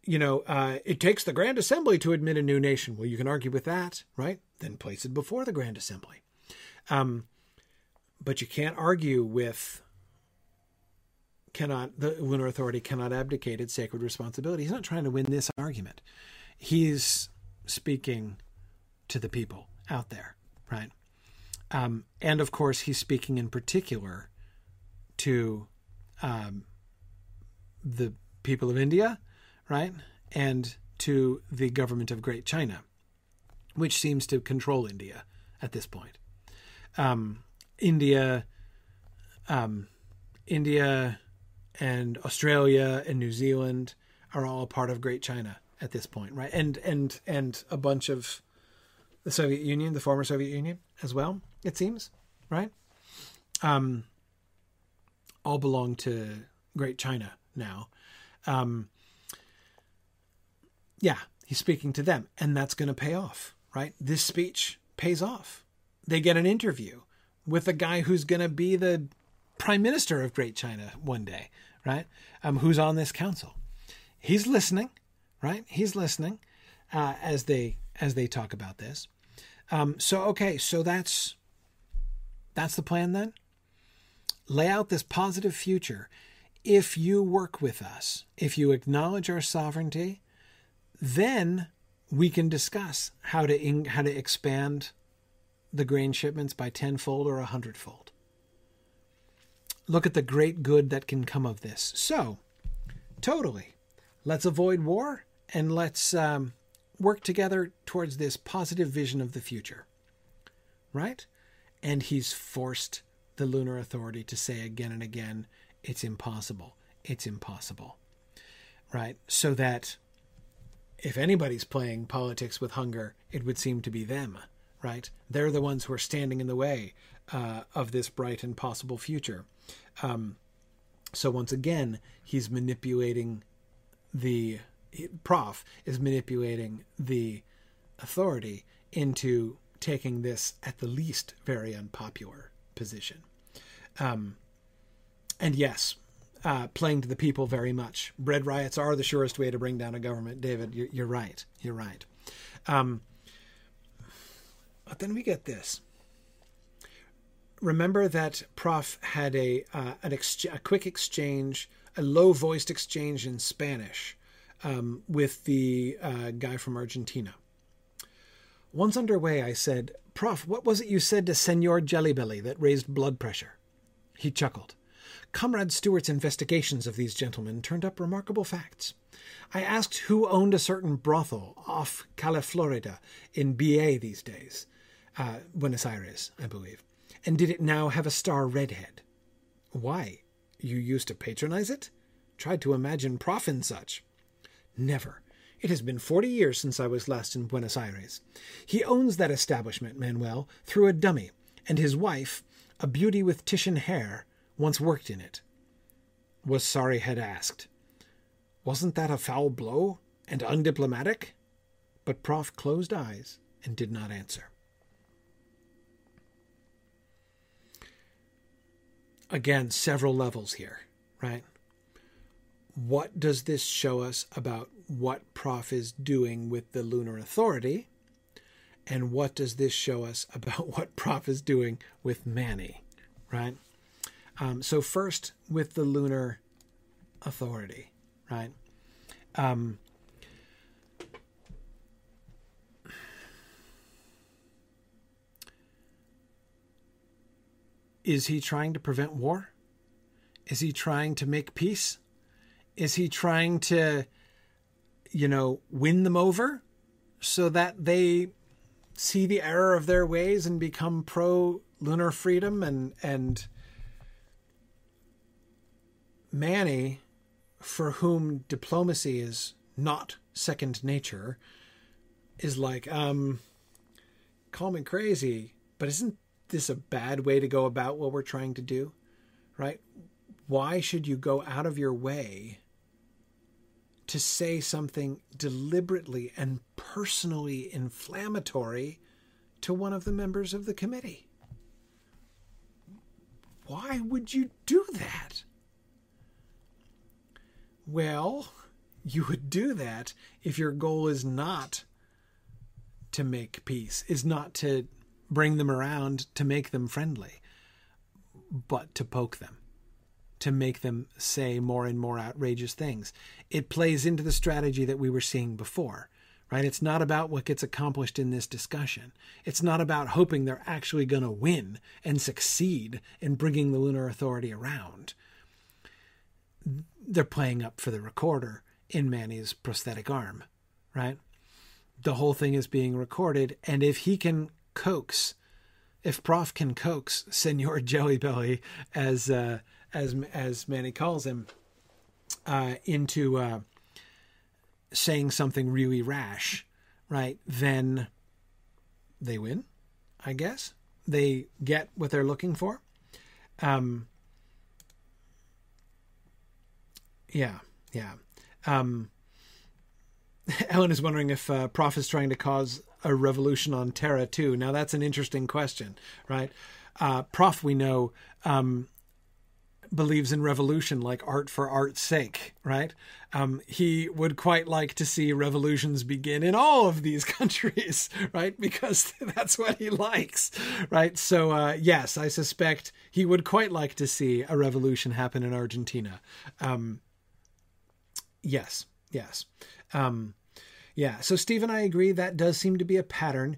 It takes the Grand Assembly to admit a new nation. Well, you can argue with that, right? Then place it before the Grand Assembly. But you can't argue with the Lunar Authority cannot abdicate its sacred responsibility. He's not trying to win this argument. He's speaking to the people out there, right? And of course, he's speaking in particular to the people of India, right? And to the government of Great China, which seems to control India at this point. India and Australia and New Zealand are all part of Great China at this point, right? And a bunch of the Soviet Union, the former Soviet Union as well, it seems, right? All belong to Great China now. He's speaking to them, and that's going to pay off, right? This speech pays off. They get an interview with a guy who's going to be the prime minister of Great China one day, right? Who's on this council. He's listening, right? He's listening as they talk about this. So that's the plan then. Lay out this positive future. If you work with us, if you acknowledge our sovereignty, then we can discuss how to expand the grain shipments by 10-fold or 100-fold. Look at the great good that can come of this. So, totally, let's avoid war and let's work together towards this positive vision of the future, right? And he's forced the Lunar Authority to say again and again, it's impossible, right? So that if anybody's playing politics with hunger, it would seem to be them, right? They're the ones who are standing in the way of this bright and possible future. So once again, he's manipulating Prof is manipulating the authority into taking this, at the least, very unpopular position. And yes, playing to the people very much. Bread riots are the surest way to bring down a government. David, you're right. You're right. But then we get this. Remember that Prof had a quick exchange, a low-voiced exchange in Spanish with the guy from Argentina. Once underway, I said, "Prof, what was it you said to Senor Jellybelly that raised blood pressure?" He chuckled. "Comrade Stewart's investigations of these gentlemen turned up remarkable facts. I asked who owned a certain brothel off Calaflorida in BA these days, Buenos Aires, I believe, and did it now have a star redhead? Why? You used to patronize it? Tried to imagine Prof in such. Never. It has been 40 years since I was last in Buenos Aires. He owns that establishment, Manuel, through a dummy, and his wife, a beauty with Titian hair, once worked in it." Was sorry had asked, "Wasn't that a foul blow and undiplomatic?" But Prof closed eyes and did not answer. Again, several levels here, right? What does this show us about what Prof is doing with the Lunar Authority? And what does this show us about what Prof is doing with Manny, right? So first, with the Lunar Authority, right? Is he trying to prevent war? Is he trying to make peace? Is he trying to, win them over so that they see the error of their ways and become pro-lunar freedom? And Manny, for whom diplomacy is not second nature, is like, call me crazy, but isn't this a bad way to go about what we're trying to do, right? Why should you go out of your way to say something deliberately and personally inflammatory to one of the members of the committee. Why would you do that? Well, you would do that if your goal is not to make peace, is not to bring them around, to make them friendly, but to poke them, to make them say more and more outrageous things. It plays into the strategy that we were seeing before, right? It's not about what gets accomplished in this discussion. It's not about hoping they're actually going to win and succeed in bringing the Lunar Authority around. They're playing up for the recorder in Manny's prosthetic arm, right? The whole thing is being recorded, and if he can coax, if Prof can coax Senor Jellybelly, as Manny calls him, into saying something really rash, right? Then they win, I guess. They get what they're looking for. Ellen is wondering if Prof is trying to cause a revolution on Terra too. Now that's an interesting question, right? Prof, we know, believes in revolution, like art for art's sake, right? He would quite like to see revolutions begin in all of these countries, right? Because that's what he likes, right? So yes, I suspect he would quite like to see a revolution happen in Argentina. Yes. So Steve and I agree that does seem to be a pattern.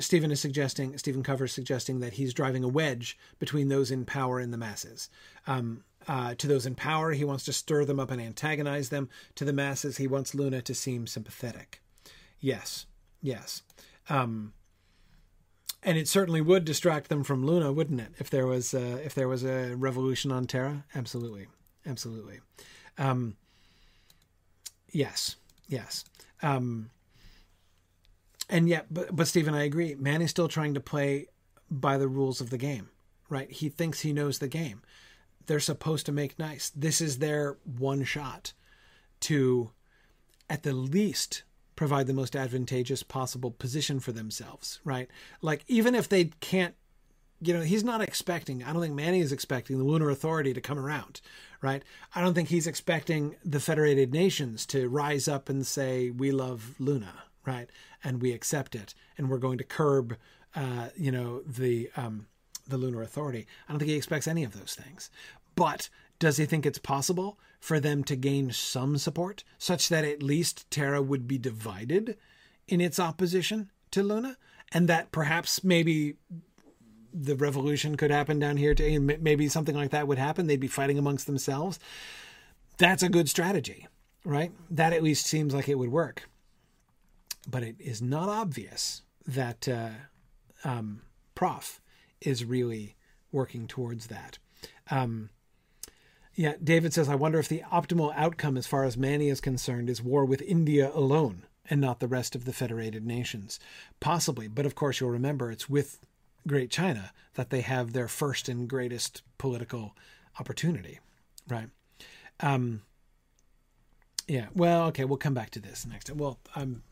Stephen Cover is suggesting that he's driving a wedge between those in power and the masses. To those in power, he wants to stir them up and antagonize them. To the masses, he wants Luna to seem sympathetic. Yes. And it certainly would distract them from Luna, wouldn't it? If there was a revolution on Terra, absolutely. Yes. And yet, but Steve and I agree, Manny's still trying to play by the rules of the game, right? He thinks he knows the game. They're supposed to make nice. This is their one shot to, at the least, provide the most advantageous possible position for themselves, right? Like, even if they can't, he's not expecting, I don't think Manny is expecting the Lunar Authority to come around, right? I don't think he's expecting the Federated Nations to rise up and say, we love Luna, right? And we accept it. And we're going to curb, the Lunar Authority. I don't think he expects any of those things. But does he think it's possible for them to gain some support such that at least Terra would be divided in its opposition to Luna? And that perhaps maybe the revolution could happen down here today, and maybe something like that would happen. They'd be fighting amongst themselves. That's a good strategy, right? That at least seems like it would work, but it is not obvious that Prof is really working towards that. David says, I wonder if the optimal outcome as far as Manny is concerned is war with India alone and not the rest of the Federated Nations. Possibly, but of course you'll remember it's with Great China that they have their first and greatest political opportunity, right? We'll come back to this next time. Well, I'm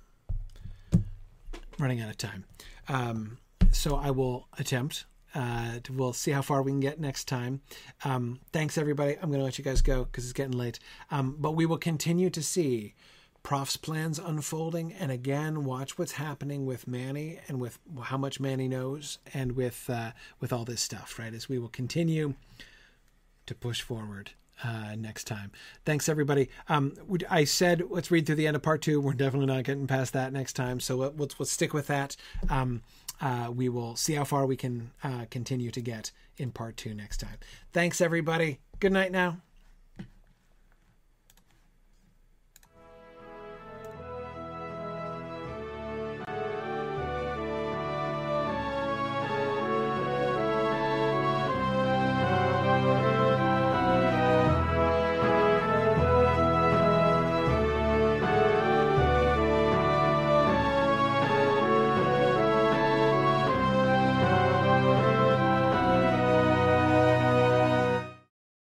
running out of time. So I will attempt. We'll see how far we can get next time. Thanks, everybody. I'm going to let you guys go because it's getting late. But we will continue to see Prof's plans unfolding, and again, watch what's happening with Manny and with how much Manny knows, and with all this stuff, right? As we will continue to push forward next time. Thanks, everybody. I said let's read through the end of part 2. We're definitely not getting past that next time, so we'll stick with that. We will see how far we can continue to get in part 2 next time. Thanks, everybody. Good night now.